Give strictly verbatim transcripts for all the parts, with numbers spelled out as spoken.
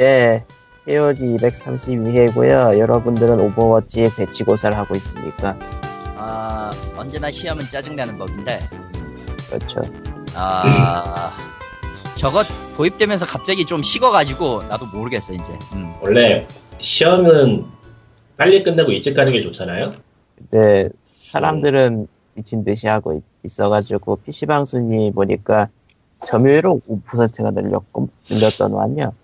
예, 헤어지 이백삼십이 회고요. 여러분들은 오버워치에 배치고사를 하고 있습니까? 아, 언제나 시험은 짜증나는 법인데. 그렇죠. 아, 저것 도입되면서 갑자기 좀 식어가지고 나도 모르겠어 이제. 음. 원래 시험은 빨리 끝내고 일찍 가는 게 좋잖아요. 근데 사람들은 미친 듯이 하고 있어가지고 피씨방 순위 보니까 점유율은 오 퍼센트가 늘렸고 늘렸더만요.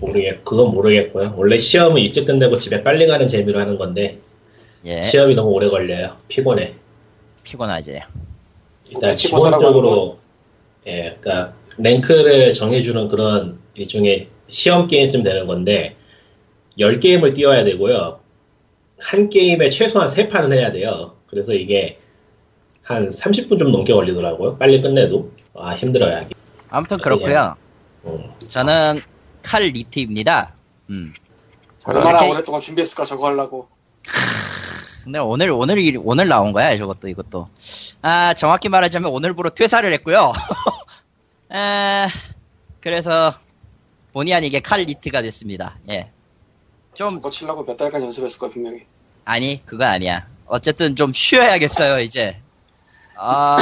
모르겠, 그건 모르겠고요. 원래 시험은 일찍 끝내고 집에 빨리 가는 재미로 하는 건데, 예. 시험이 너무 오래 걸려요. 피곤해. 피곤하지. 일단 기본적으로, 예, 그러니까 랭크를 정해주는 그런 일종의 시험 게임쯤 되는 건데, 열 게임을 띄워야 되고요. 한 게임에 최소한 세 판을 해야 돼요. 그래서 이게 한 삼십 분 좀 넘게 걸리더라고요. 빨리 끝내도. 아, 힘들어요. 아무튼 그렇고요. 어. 저는 칼리트입니다. 음. 얼마나 이렇게... 오랫동안 준비했을까 저거 하려고. 근데 오늘 오늘 오늘 나온 거야 저것도 이것도. 아, 정확히 말하자면 오늘부로 퇴사를 했고요. 아, 그래서 본의 아니게 칼리트가 됐습니다. 예. 좀 그거 치려고 몇 달간 연습했을 거야 분명히. 아니 그거 아니야. 어쨌든 좀 쉬어야겠어요 이제. 아,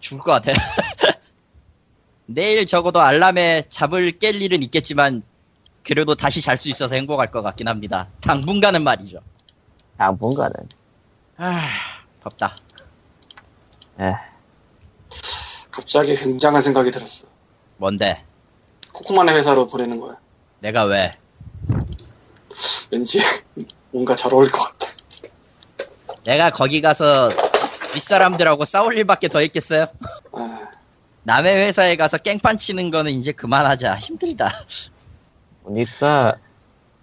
죽을 것 같아. 내일 적어도 알람에 잠을 깰 일은 있겠지만 그래도 다시 잘 수 있어서 행복할 것 같긴 합니다. 당분간은 말이죠. 당분간은. 아, 덥다. 에. 갑자기 굉장한 생각이 들었어. 뭔데? 코코마네 회사로 보내는 거야. 내가 왜? 왠지 뭔가 잘 어울릴 것 같아. 내가 거기 가서 윗사람들하고 싸울 일밖에 더 있겠어요? 남의 회사에 가서 깽판 치는 거는 이제 그만하자. 힘들다. 보니까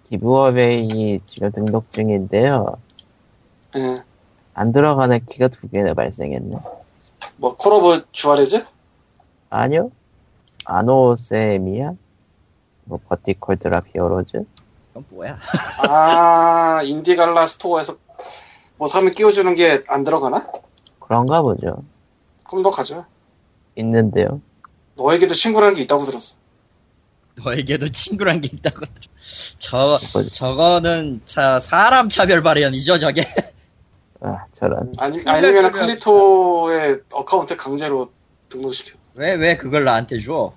기브어웨이 지금 등록 중인데요. 응. 안 들어가는 키가 두 개나 발생했네. 뭐 콜 오브 주아레즈? 아니요. 아노세미야? 뭐 버티컬 드랍 히어로즈? 그건 뭐야? 아, 인디갈라 스토어에서 뭐 사면 끼워주는 게 안 들어가나? 그런가 보죠. 그럼 너 가져. 있는데요. 너에게도 친구라는 게 있다고 들었어. 너에게도 친구라는 게 있다고 들었어. 저, 저거는 차, 사람 차별 발언이죠, 저게. 아, 저런. 아니, 아니면 클리토의 어카운트 강제로 등록시켜. 왜, 왜 그걸 나한테 줘?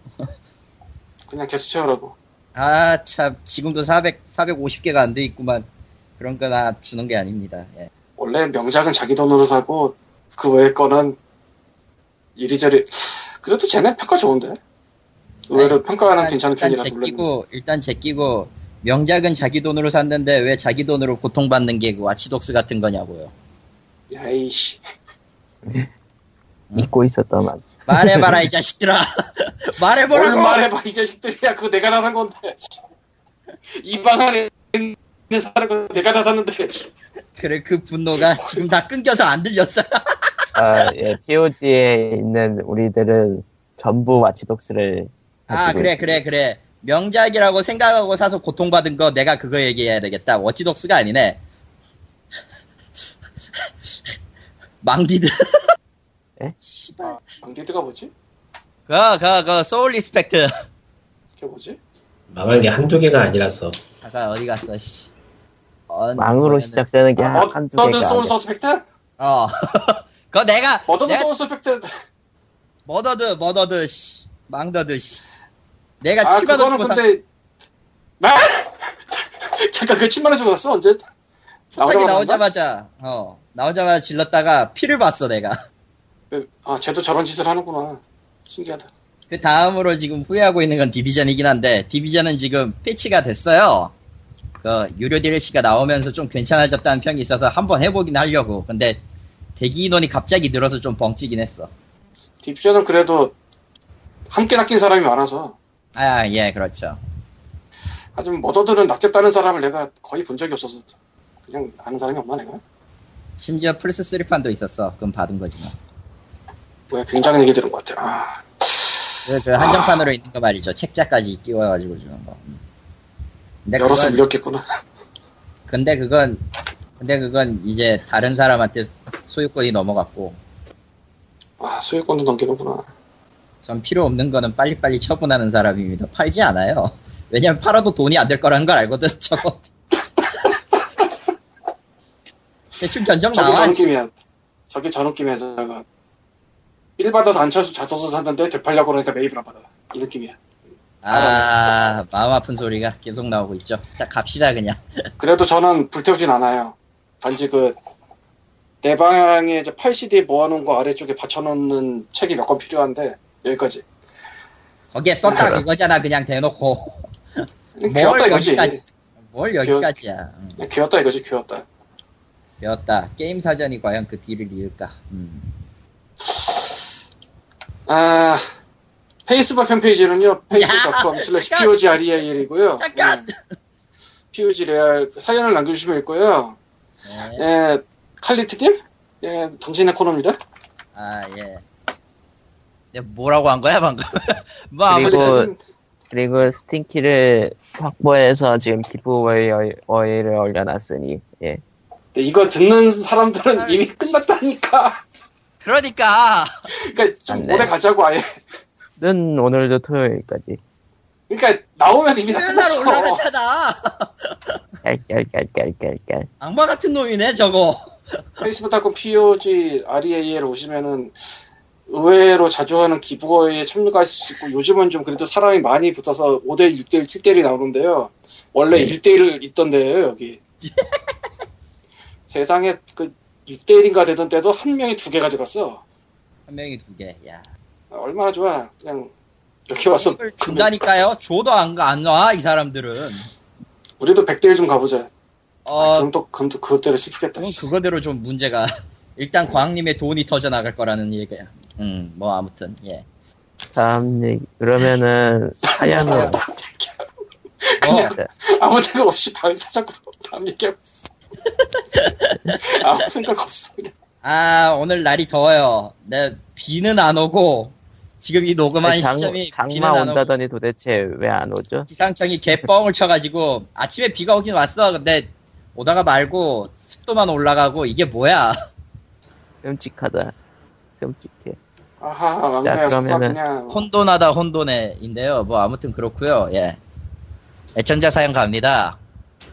그냥 개수 채우라고. 아, 참, 지금도 사백, 사백오십 개가 안 돼 있구만. 그런 거 나 주는 게 아닙니다. 예. 원래 명작은 자기 돈으로 사고, 그 외의 거는 이리저리. 그래도 쟤네 평가 좋은데. 의외로 평가는 괜찮은 편이라 놀랐네. 일단 제끼고 명작은 자기 돈으로 샀는데 왜 자기 돈으로 고통받는 게 그 와치독스 같은 거냐고요. 야이씨. 믿고 있었더만. 말해봐라 이 자식들아. 말해보라고. 말해봐 이 자식들이야. 그거 내가 다 산 건데. 이 방 안에 있는 사람은 내가 다 샀는데. 그래, 그 분노가 지금 다 끊겨서 안 들렸어요. 아, 예, 피오지에 있는 우리들은 전부 와치독스를. 아, 그래, 있습니다. 그래, 그래. 명작이라고 생각하고 사서 고통받은 거 내가 그거 얘기해야 되겠다. 와치독스가 아니네. 망디드. 예? 씨발. 망디드가 뭐지? 그, 그, 그, 소울 리스펙트. 그게 뭐지? 망한 게 한두 개가 아니라서. 아까 어디 갔어, 씨. 어, 망으로 시작되는 게 아, 한두 개가. 머더드 소울 서스펙트? 어. 그거 내가 머더드 소울 서스펙트 머더드 머더드 씨 망더드 씨 내가 아, 칠만 원 주고 근데... 산 아! 잠깐 그 칠만 원 주고 샀어 언제? 포착이 나오자마자 어 나오자마자 질렀다가 피를 봤어 내가. 아, 쟤도 저런 짓을 하는구나. 신기하다. 그 다음으로 지금 후회하고 있는 건 디비전이긴 한데 디비전은 지금 패치가 됐어요. 그 유료 디엘씨가 나오면서 좀 괜찮아졌다는 평이 있어서 한번 해보긴 하려고. 근데 대기 인원이 갑자기 늘어서 좀 벙찌긴 했어. 디비전은 그래도 함께 낚인 사람이 많아서. 아, 예, 그렇죠. 하지만 머더들은 낚였다는 사람을 내가 거의 본 적이 없어서 그냥 아는 사람이 없나 내가? 심지어 플스 쓰리판도 있었어. 그건 받은 거지 뭐. 왜 굉장한 얘기 들은 것 같아. 아. 그, 그 한정판으로 아. 있는 거 말이죠. 책자까지 끼워가지고 주는 거. 열었으면 이렇겠구나. 근데 그건 근데 그건 이제 다른 사람한테 소유권이 넘어갔고. 아, 소유권도 넘기는구나. 전 필요 없는 거는 빨리빨리 처분하는 사람입니다. 팔지 않아요. 왜냐면 팔아도 돈이 안 될 거라는 걸 알거든, 저거. 대충 견적 나와. 저기 전업기면, 저기 전업기면서 저거. 일 받아서 안철수 자서서 샀는데 되팔려고 그러니까 매입을 안 받아. 이 느낌이야. 아, 마음 아픈 소리가 계속 나오고 있죠. 자, 갑시다, 그냥. 그래도 저는 불태우진 않아요. 단지 그, 내 방에 이제 팔 씨디 모아놓은 거 아래쪽에 받쳐놓는 책이 몇 권 필요한데, 여기까지. 거기에 썼다, 그거잖아, 그냥 대놓고. 귀엽다, 이거지. 여기까지. 뭘 여기까지야. 귀엽다, 이거지, 귀엽다. 귀엽다. 게임 사전이 과연 그 뒤를 이을까. 음. 아, 페이스북 팬페이지는요, 페이스북 닷컴 슬래시 피 오 지 알 이 에이 엘 이고요. 잠깐! 네. POG레알 사연을 남겨주시면 있고요. 네. 네. 칼리트님? 예, 당신의 코너입니다. 아, 예. 네, 뭐라고 한 거야, 방금? 뭐, 그리고, 칼리트님. 그리고 스팅키를 확보해서 지금 기브웨이를 올려놨으니, 예. 네, 이거 듣는 사람들은 아, 이미 끝났다니까. 그러니까. 그러니까 좀 오래 가자고, 아예. 는 오늘도 토요일까지. 그러니까 나오면 이미 끝났어. 토요일 날 올라갔잖아. 깔깔깔깔깔깔. 악마 같은 놈이네 저거. 페이스북 닷컴 피 오 지 알 이 에이 엘 오시면은 의외로 자주 하는 기부거에 참여하실 수 있고 요즘은 좀 그래도 사람이 많이 붙어서 오 대 일, 육 대 일, 칠 대 일이 나오는데요. 원래 네. 일 대 일을 있던데요 여기. 세상에 그 육 대 일인가 되던 때도 한 명이 두 개 가져갔어. 한 명이 두 개. 야. 얼마나 좋아. 그냥 이렇게 와서 준다니까요. 줘도 안, 안 와, 이 사람들은. 우리도 백 대 일 좀 가보자. 어, 아, 그럼 또, 그럼 또 그것대로 슬프겠다. 그럼 그거대로 좀 문제가. 일단 광님의 돈이 터져나갈 거라는 얘기야. 음, 뭐 아무튼, 예. 다음 얘기, 그러면은, 사연은. 그냥, 아무 생각 없이 방사적으로 다음 얘기하고 있어. 아무 생각 없어, 그냥. 아, 오늘 날이 더워요. 네, 비는 안 오고, 지금 이 녹음한 장, 시점이 장마 온다더니 도대체 왜 안 오죠? 기상청이 개뻥을 쳐가지고 아침에 비가 오긴 왔어. 근데 오다가 말고 습도만 올라가고 이게 뭐야? 끔찍하다. 끔찍해. 아하, 왕래야, 자 그러면은 혼돈하다 혼돈해인데요. 뭐 아무튼 그렇고요. 예. 애청자 사연 갑니다.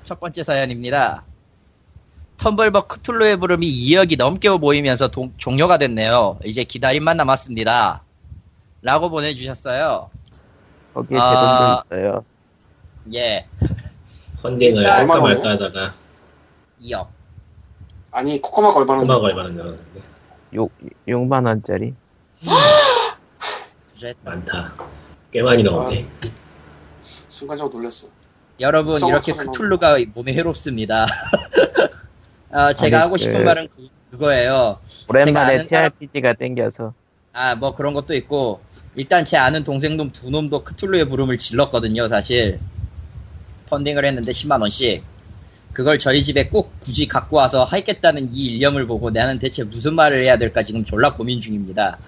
첫 번째 사연입니다. 텀블벅 크툴루의 부름이 이 억이 넘게 모이면서 동, 종료가 됐네요. 이제 기다림만 남았습니다. 라고 보내주셨어요. 거기에 제 돈도 있어요. 예. 펀딩을 할까 말까 하다가 이 억. 아니 코코마가 얼마나 나왔는데? 육만 원짜리. 많다. 꽤 많이 나오네. 순간적으로 놀랐어. 여러분 이렇게 크툴루가 몸에 해롭습니다. 어, 제가 아니, 하고 싶은 그... 말은 그, 그거예요. 오랜만에 티 알 피 지가 땡겨서. 아, 뭐 그런 것도 있고. 일단 제 아는 동생놈 두 놈도 크툴루의 부름을 질렀거든요 사실. 펀딩을 했는데 십만 원씩 그걸 저희 집에 꼭 굳이 갖고 와서 하겠다는 이 일념을 보고 나는 대체 무슨 말을 해야 될까 지금 졸라 고민 중입니다.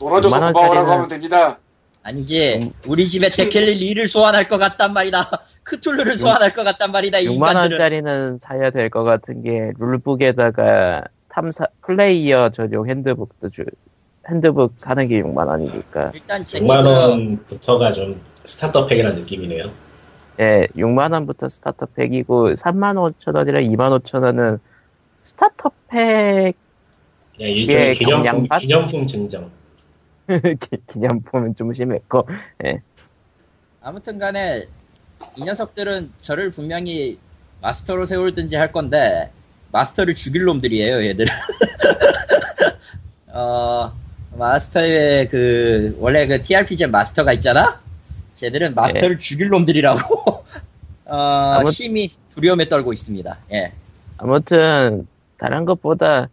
놀아줘서 고마워라고 하면 됩니다. 아니지 우리 집에 제켈리 리를 소환할 것 같단 말이다. 크툴루를 소환할 것 같단 말이다. 이 인간들은. 육만 원짜리는 사야 될 것 같은 게 룰북에다가 탐사 플레이어 전용 핸드북도 줄 핸드북 하는 게 육만 원이니까. 일단 육만 원부터가 좀 스타터팩이라는 느낌이네요. 예, 육만 원부터 스타터팩이고, 삼만 오천 원이랑 이만 오천 원은 스타터팩. 일종의 기념품, 기념품 증정. 기념품은 좀 심했고, 예. 아무튼 간에, 이 녀석들은 저를 분명히 마스터로 세울든지 할 건데, 마스터를 죽일 놈들이에요, 얘들은. 어, 마스터의 그 원래 그 티 알 피 지 마스터가 있잖아. 쟤들은 마스터를 예. 죽일 놈들이라고 어, 아무... 심히 두려움에 떨고 있습니다. 예. 아무튼 다른 것보다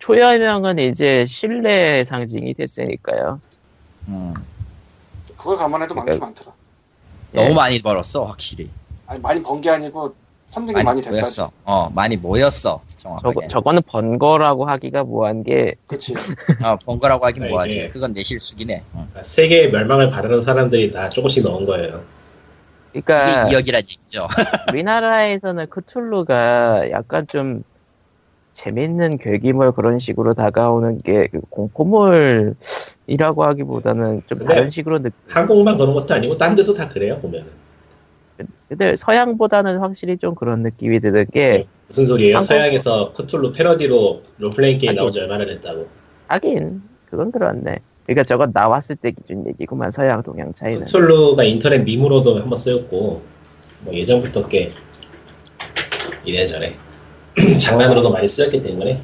초여명은 이제 신뢰의 상징이 됐으니까요. 음. 그걸 감안해도 그러니까... 많긴 많더라. 예. 너무 많이 벌었어 확실히. 아니 많이 번 게 아니고 펀딩이 많이, 많이 됐다. 어, 많이 모였어. 정확하게. 저거, 저거는 번 거라고 하기가 뭐한 게. 그치. 어, 번 거라고 하긴 그러니까 뭐하지. 그건 내 실수긴 해. 어. 세계의 멸망을 바라는 사람들이 다 조금씩 넣은 거예요. 그러니까. 이게 이 억이라지, 그죠? 우리나라에서는 크툴루가 약간 좀 재밌는 괴기물 그런 식으로 다가오는 게 공포물이라고 하기보다는 좀 다른 식으로 느끼. 한국만 그런 것도 아니고, 딴 데도 다 그래요, 보면은. 근데 서양보다는 확실히 좀 그런 느낌이 드는 게 무슨 소리예요? 한국... 서양에서 코툴루 패러디로 롤플레잉 게임 나온 지 얼마나 됐다고. 하긴 그건 그렇네. 그러니까 저건 나왔을 때 기준 얘기구만. 서양 동양 차이는. 코툴루가 인터넷 밈으로도 한번 쓰였고 뭐 예전부터 꽤 이래저래 장난으로도 많이 쓰였기 때문에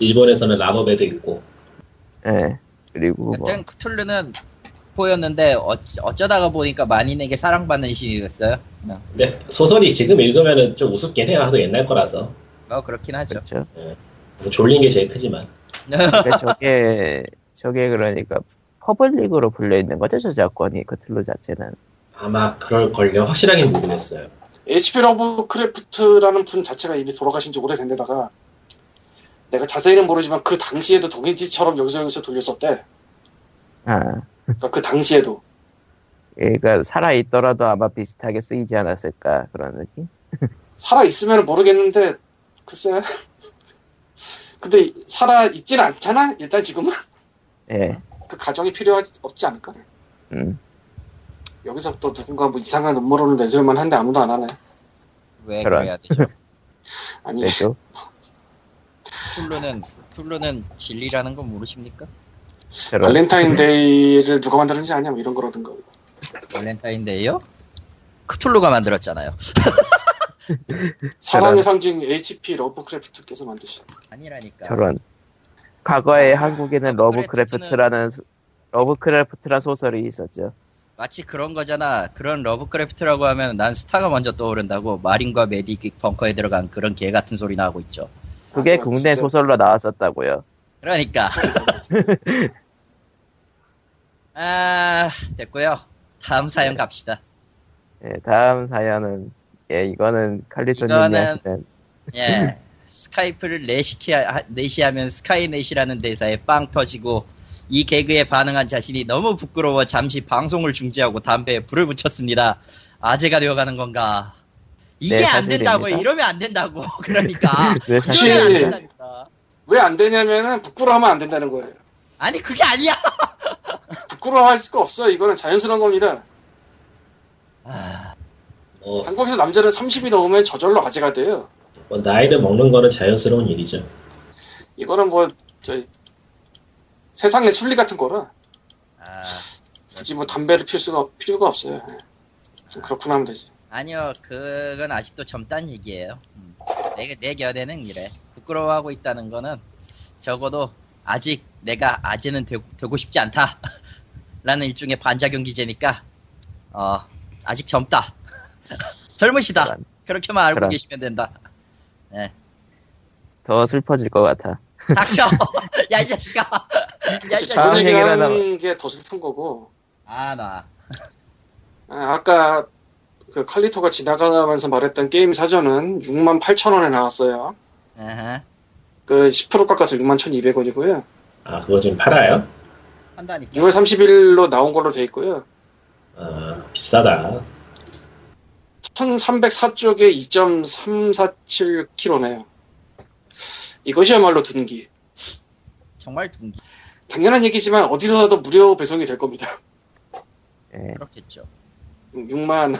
일본에서는 라머베도 있고. 네. 그리고 여튼 뭐. 크툴루는 보였는데 어쩌다가 보니까 만인에게 사랑받는 시기였어요. 근데 소설이 지금 읽으면은 좀 우습긴 해요. 하도 옛날 거라서. 어 그렇긴 하죠. 그렇죠. 네. 뭐 졸린 게 제일 크지만. 그러니까 저게 저게 그러니까 퍼블릭으로 불려 있는 거죠, 저작권이. 크툴루 자체는. 아마 그럴 걸요. 확실하게 모르겠어요. 에이치 피 러브크래프트라는 분 자체가 이미 돌아가신 지 오래된 데다가 내가 자세히는 모르지만 그 당시에도 동해지처럼 여기서 여기서 돌렸었대. 아. 그러니까 그 당시에도. 그러니까 살아있더라도 아마 비슷하게 쓰이지 않았을까 그런 느낌? 살아있으면 모르겠는데 글쎄. 근데 살아있진 않잖아 일단 지금은. 예. 그 가정이 필요하지 없지 않을까? 음. 여기서 또 누군가 뭐 이상한 음모론을 내줄만 한데 아무도 안 하네. 왜 그래야 되죠? 아니. 되죠? 툴루는, 툴루는 진리라는 건 모르십니까? 발렌타인데이를 누가 만들었는지 아냐 뭐 이런 거라든가. 발렌타인데이요? 크툴루가 만들었잖아요. 사랑의 상징 에이치 피 러브크래프트께서 만드신. 아니라니까. 저런. 과거에 한국에는 러브크래프트라는 러브크래프트라는 소설이 있었죠. 마치 그런 거잖아. 그런 러브크래프트라고 하면 난 스타가 먼저 떠오른다고 마린과 메디킥 벙커에 들어간 그런 개 같은 소리나 하고 있죠. 그게 아, 국내 진짜... 소설로 나왔었다고요. 그러니까. 아 됐고요. 다음 사연 갑시다. 예, 네, 다음 사연은 예 이거는 칼리토님이 하시는 예 스카이프를 내시키 내시하면 스카이넷이라는 대사에 빵 터지고. 이 개그에 반응한 자신이 너무 부끄러워 잠시 방송을 중지하고 담배에 불을 붙였습니다. 아재가 되어가는 건가? 이게 네, 안 된다고요. 이러면 안 된다고. 그러니까. 네, 이러면 안 된다니까. 왜 안 되냐면은 부끄러워하면 안 된다는 거예요. 아니 그게 아니야. 부끄러워할 수가 없어요. 이거는 자연스러운 겁니다. 아... 어... 한국에서 남자는 서른이 넘으면 저절로 아재가 돼요. 뭐 나이를 먹는 거는 자연스러운 일이죠. 이거는 뭐 저희 세상의 순리 같은 거라 아, 굳이 뭐 담배를 피울 수가 필요가 없어요. 좀 그렇구나 하면 되지. 아니요, 그건 아직도 젊단 얘기예요. 내, 내 견해는 이래. 부끄러워하고 있다는 거는 적어도 아직 내가 아재는 되, 되고 싶지 않다 라는 일종의 반작용 기제니까 어, 아직 젊다. 젊으시다. 그런, 그렇게만 알고 그런. 계시면 된다. 네. 더 슬퍼질 것 같아. 닥쳐! 야, 이 자식아! 야, 이 자식아! 그런 얘기하는 게 더 슬픈 거고. 아, 나. 아, 아까, 그, 칼리토가 지나가면서 말했던 게임 사전은 육만 팔천 원에 나왔어요. 에헤. 그, 십 퍼센트 깎아서 육만 천이백 원이고요. 아, 그거 지금 팔아요? 판단이. 유월 삼십일로 나온 걸로 돼 있고요. 아, 비싸다. 천삼백사 쪽에 이점삼사칠 킬로그램네요. 이것이야말로 둔기. 정말 둔기. 당연한 얘기지만 어디서라도 무료 배송이 될 겁니다. 네. 그렇겠죠. 육만.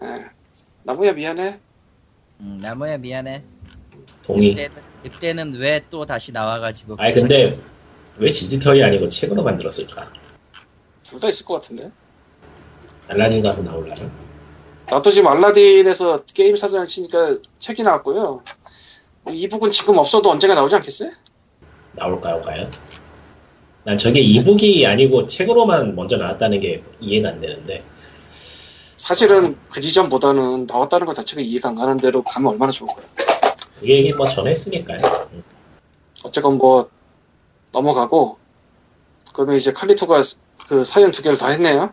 네. 나무야 미안해. 음, 나무야 미안해. 동의. 그때는, 그때는 왜 또 다시 나와가지고. 아니 근데 왜 디지털이 아니고 책으로 만들었을까? 둘 다 있을 것 같은데. 알라딘 가서 나올라나? 나도 지금 알라딘에서 게임 사전을 치니까 책이 나왔고요. 이북은 지금 없어도 언젠가 나오지 않겠어요? 나올까요, 과연? 난 저게 이북이 아니고 책으로만 먼저 나왔다는 게 이해가 안 되는데. 사실은 그 지점보다는 나왔다는 것 자체가 이해가 안 가는 대로 가면 얼마나 좋을까요? 이 얘기 뭐 전에 했으니까요. 어쨌건 뭐 넘어가고 그러면 이제 칼리토가 그 사연 두 개를 다 했네요. 야,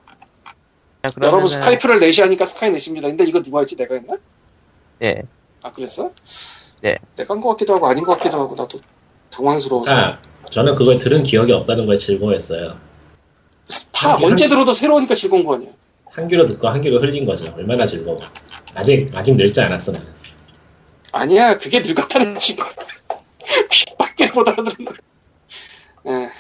그러면은... 여러분 스카이프를 내시하니까 스카이넷입니다. 근데 이거 누가 했지? 내가 했나? 예. 아 그랬어? 네. 내가 한 것 같기도 하고 아닌 것 같기도 하고 나도 당황스러워서. 아, 저는 그걸 들은 기억이 없다는 거에 즐거워했어요. 다 한, 언제 들어도 새로우니까 즐거운 거 아니야. 한 귀로 듣고 한 귀로 흘린 거죠. 얼마나 즐거워. 아직 아직 늙지 않았어 나는. 아니야 그게 늙었다는 친구. 귓밖에 못 알아들은 거야. 네.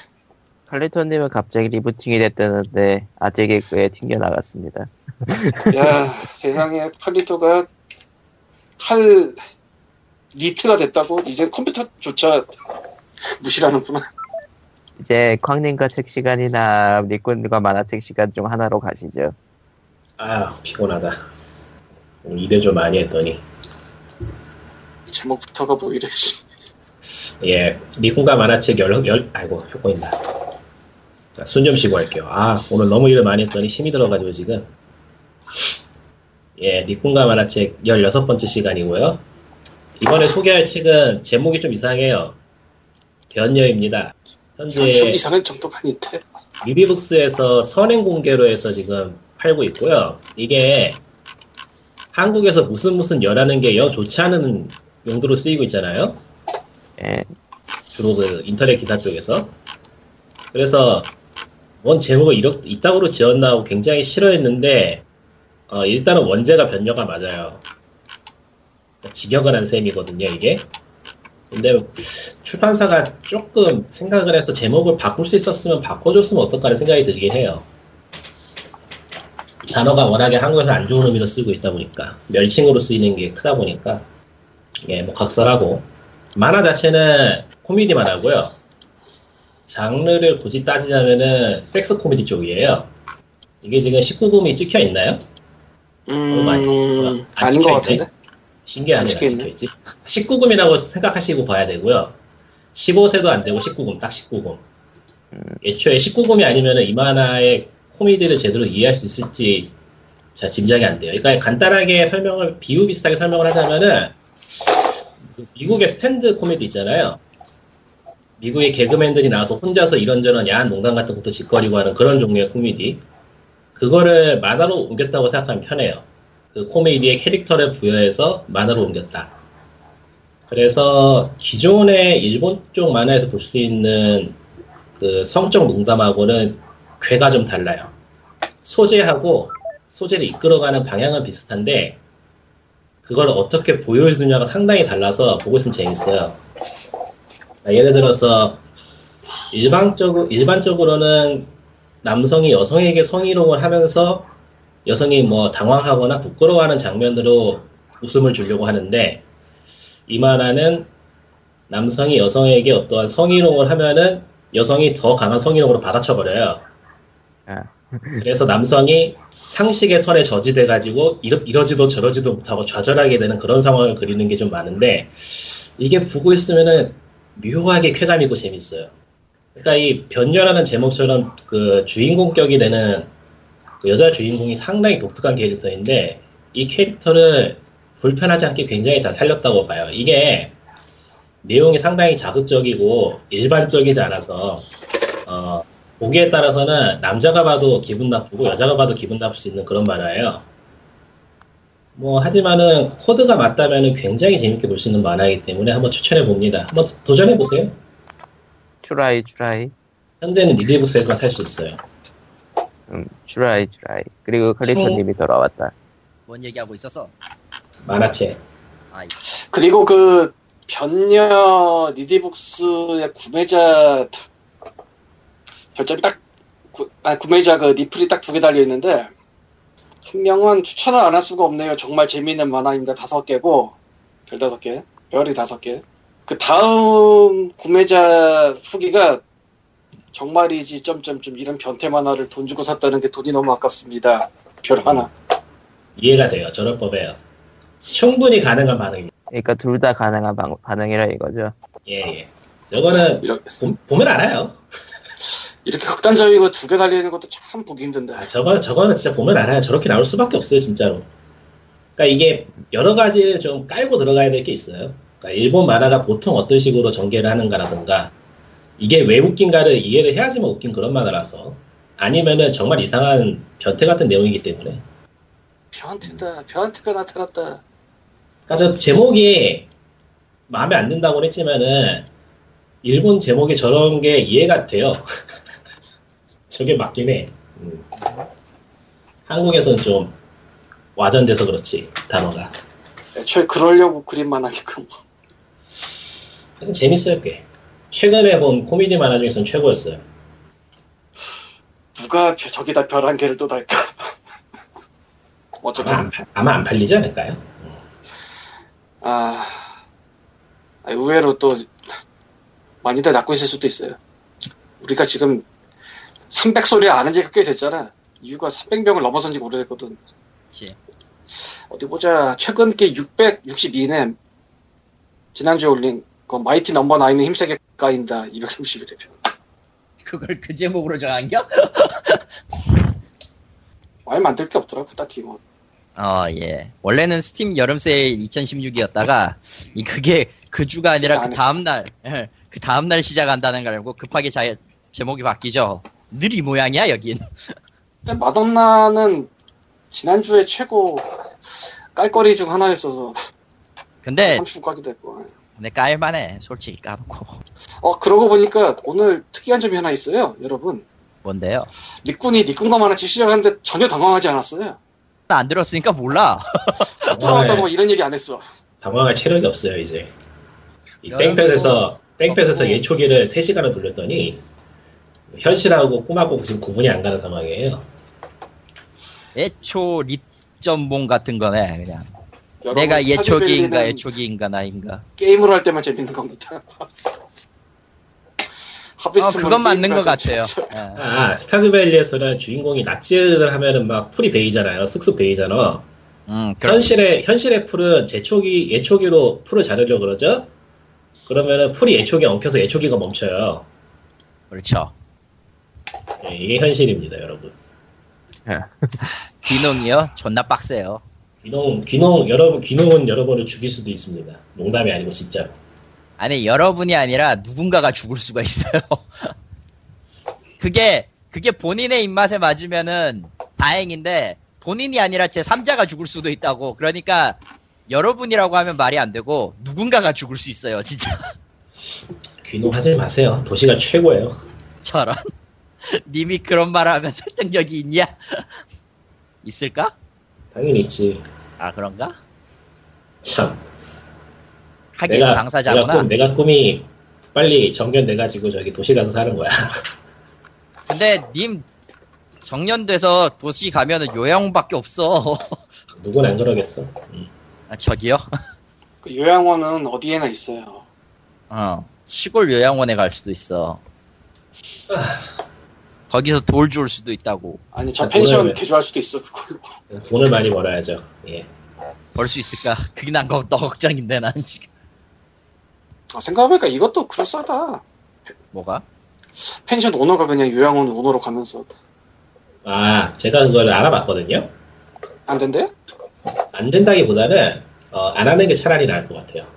칼리토님은 갑자기 리부팅이 됐다는데 아재 개그에 튕겨나갔습니다. 야 세상에 칼리토가 칼 니트가 됐다고 이제 컴퓨터조차 무시라는구나. 이제 쾅님과 책 시간이나 리꾼과 만화책 시간 중 하나로 가시죠. 아 피곤하다. 일을 좀 많이 했더니 제목부터가 뭐 이래. 예, 리꾼과 만화책 열, 열 아이고 효과인다. 숨 좀 쉬고 할게요. 아 오늘 너무 일을 많이 했더니 힘이 들어가지고 지금. 예, 리꾼과 만화책 열여섯 번째 시간이고요. 이번에 소개할 책은 제목이 좀 이상해요. 견녀입니다. 현재 좀 이상한 정도가 아닌데 위비북스에서 선행 공개로 해서 지금 팔고 있고요. 이게 한국에서 무슨 무슨 여라는 게 영 좋지 않은 용도로 쓰이고 있잖아요. 예. 주로 그 인터넷 기사 쪽에서. 그래서 원 제목을 이렇, 이따구로 지었나 하고 굉장히 싫어했는데 어, 일단은 원제가 변녀가 맞아요. 직역을 한 셈이거든요 이게. 근데 출판사가 조금 생각을 해서 제목을 바꿀 수 있었으면 바꿔줬으면 어떨까 하는 생각이 들긴 해요. 단어가 워낙에 한국에서 안 좋은 의미로 쓰고 있다 보니까 멸칭으로 쓰이는 게 크다 보니까 예, 뭐 각설하고. 만화 자체는 코미디 만화고요. 장르를 굳이 따지자면은 섹스 코미디 쪽이에요. 이게 지금 십구 금이 찍혀 있나요? 음, 많이, 안 아닌 것 같은데? 신기하네요. 찍혀있지. 십구 금이라고 생각하시고 봐야 되고요. 십오 세도 안 되고 십구 금, 딱 십구 금. 음. 애초에 십구 금이 아니면은 이 만화의 코미디를 제대로 이해할 수 있을지 자 짐작이 안 돼요. 그러니까 간단하게 설명을 비유 비슷하게 설명을 하자면은. 미국의 스탠드 코미디 있잖아요. 미국의 개그맨들이 나와서 혼자서 이런저런 야한 농담 같은 것도 짓거리고 하는 그런 종류의 코미디. 그거를 만화로 옮겼다고 생각하면 편해요. 그 코미디의 캐릭터를 부여해서 만화로 옮겼다. 그래서 기존의 일본 쪽 만화에서 볼 수 있는 그 성적 농담하고는 궤가 좀 달라요. 소재하고 소재를 이끌어가는 방향은 비슷한데 그걸 어떻게 보여주느냐가 상당히 달라서 보고 있으면 재밌어요. 아, 예를 들어서 일반적으로, 일반적으로는 남성이 여성에게 성희롱을 하면서 여성이 뭐 당황하거나 부끄러워하는 장면으로 웃음을 주려고 하는데 이 만화는 남성이 여성에게 어떠한 성희롱을 하면은 여성이 더 강한 성희롱으로 받아쳐버려요. 아. 그래서 남성이 상식의 선에 저지돼가지고 이러, 이러지도 저러지도 못하고 좌절하게 되는 그런 상황을 그리는 게 좀 많은데 이게 보고 있으면은 묘하게 쾌감이고 재밌어요. 그러니까 이 변녀라는 제목처럼 그 주인공격이 되는 그 여자 주인공이 상당히 독특한 캐릭터인데 이 캐릭터를 불편하지 않게 굉장히 잘 살렸다고 봐요. 이게 내용이 상당히 자극적이고 일반적이지 않아서 어. 보기에 따라서는 남자가 봐도 기분 나쁘고 여자가 봐도 기분 나쁠 수 있는 그런 만화예요. 뭐 하지만은 코드가 맞다면은 굉장히 재밌게 볼 수 있는 만화이기 때문에 한번 추천해 봅니다. 한번 도전해 보세요. 트라이 트라이. 현재는 리디북스에서만 살 수 있어요. 음, 트라이 트라이. 그리고 칼리토님이 청... 돌아왔다. 뭔 얘기하고 있었어? 만화책. 아이. 그리고 그 변녀 리디북스의 구매자. 결제비 딱, 구, 아, 구매자 그 니플이 딱 두 개 달려있는데, 한 명은 추천을 안 할 수가 없네요. 정말 재미있는 만화입니다. 다섯 개고, 별 다섯 개, 별이 다섯 개. 그 다음 구매자 후기가, 정말이지, 점점점 이런 변태 만화를 돈 주고 샀다는 게 돈이 너무 아깝습니다. 별 하나. 이해가 돼요. 저럴 법에요. 충분히 가능한 반응입니다. 그러니까 둘 다 가능한 방, 반응이라 이거죠. 예, 예. 저거는 이런... 보면 알아요. 이렇게 극단적이고 두 개 달리는 것도 참 보기 힘든데. 아, 저거, 저거는 진짜 보면 알아요. 저렇게 나올 수밖에 없어요, 진짜로. 그러니까 이게 여러 가지 좀 깔고 들어가야 될 게 있어요. 그러니까 일본 만화가 보통 어떤 식으로 전개를 하는가라든가, 이게 왜 웃긴가를 이해를 해야지만 웃긴 그런 만화라서. 아니면은 정말 이상한 변태 같은 내용이기 때문에. 변태다, 변태가 나타났다. 그러니까 저 제목이 마음에 안 든다고 했지만은, 일본 제목이 저런 게 이해가 돼요. 저게 맞긴 해. 음. 한국에서는 좀 와전돼서 그렇지, 단어가. 애초에 그러려고 그림만 하니까 뭐. 재밌어요, 꽤. 최근에 본 코미디 만화 중에서는 최고였어요. 누가 저기다 별 한 개를 또 달까? 어차피 아마, 아마 안 팔리지 않을까요? 아, 의외로 또 많이들 낚고 있을 수도 있어요. 우리가 지금 삼백 소리 아는 지가 꽤 됐잖아. 이유가 삼백 명을 넘어선 지가 오래됐거든. 그치. 어디 보자. 최근 게 육백육십이 네. 지난주에 올린 거 마이티 넘버 나인은 힘세게 까인다. 이백삼십일 회 편. 그걸 그 제목으로 정한겨? 말 만들 게 없더라고 딱히 뭐. 어, 예. 원래는 스팀 여름 세일 이천십육이었다가 이 그게 그 주가 아니라 그 다음 날, 그 다음 날 시작한다는 걸 알고 급하게 자, 제목이 바뀌죠. 늘 이 모양이야 여긴. 근데 마돈나는 지난주에 최고 깔거리 중 하나였어서. 근데 삼십 까기도 했고. 근데 깔만해. 솔직히 까놓고. 어 그러고 보니까 오늘 특이한 점이 하나 있어요, 여러분. 뭔데요? 니꾼이 니꾼과 만화책 시작하는데 전혀 당황하지 않았어요. 나 안 들었으니까 몰라. 들어왔다고 뭐 이런 얘기 안 했어. 당황할 체력이 없어요 이제. 이 땡볕에서 땡볕에서 예초기를 세 시간을 돌렸더니 현실하고 꿈하고 지금 구분이 안 가는 상황이에요. 예초 리점봉 같은 거네 그냥. 내가 예초기인가 예초기인가 나인가. 게임으로 할 때만 재밌는 겁니다. 어, 그건 맞는 것 같아요. 아, 스타드밸리에서는 주인공이 낯질을 하면은 막 풀이 베이잖아요. 쓱쓱 베이잖아. 음, 현실의, 현실의 풀은 제초기, 예초기로 풀을 자르려고 그러죠? 그러면은 풀이 예초기에 엉켜서 예초기가 멈춰요. 그렇죠. 네, 이게 현실입니다, 여러분. 귀농이요? 존나 빡세요. 귀농, 귀농, 여러분, 귀농은 여러분을 죽일 수도 있습니다. 농담이 아니고, 진짜로. 아니 여러분이 아니라 누군가가 죽을 수가 있어요. 그게 그게 본인의 입맛에 맞으면은 다행인데 본인이 아니라 제 삼자가 죽을 수도 있다고. 그러니까 여러분이라고 하면 말이 안 되고 누군가가 죽을 수 있어요 진짜. 귀농하지 마세요. 도시가 최고예요. 저런. 님이 그런 말 하면 설득력이 있냐? 있을까? 당연히 있지. 아 그런가? 참. 하긴 내가, 당사자구나. 내가, 꿈, 내가 꿈이 빨리 정년돼가지고 저기 도시 가서 사는 거야. 근데 님 정년돼서 도시 가면은 요양원밖에 없어. 누군 안 그러겠어. 응. 아, 저기요? 그 요양원은 어디에나 있어요. 어 시골 요양원에 갈 수도 있어. 거기서 돌 줄 수도 있다고. 아니 저 펜션 개조할 수도 있어 그걸로. 돈을 많이 벌어야죠. 예. 벌 수 있을까? 그게 난 거, 너 걱정인데 난 지금. 아, 생각해보니까 이것도 그럴싸하다. 뭐가? 펜션 오너가 그냥 요양원 오너로 가면서. 아, 제가 그걸 알아봤거든요. 안 된대? 안 된다기보다는 어, 안 하는 게 차라리 나을 것 같아요.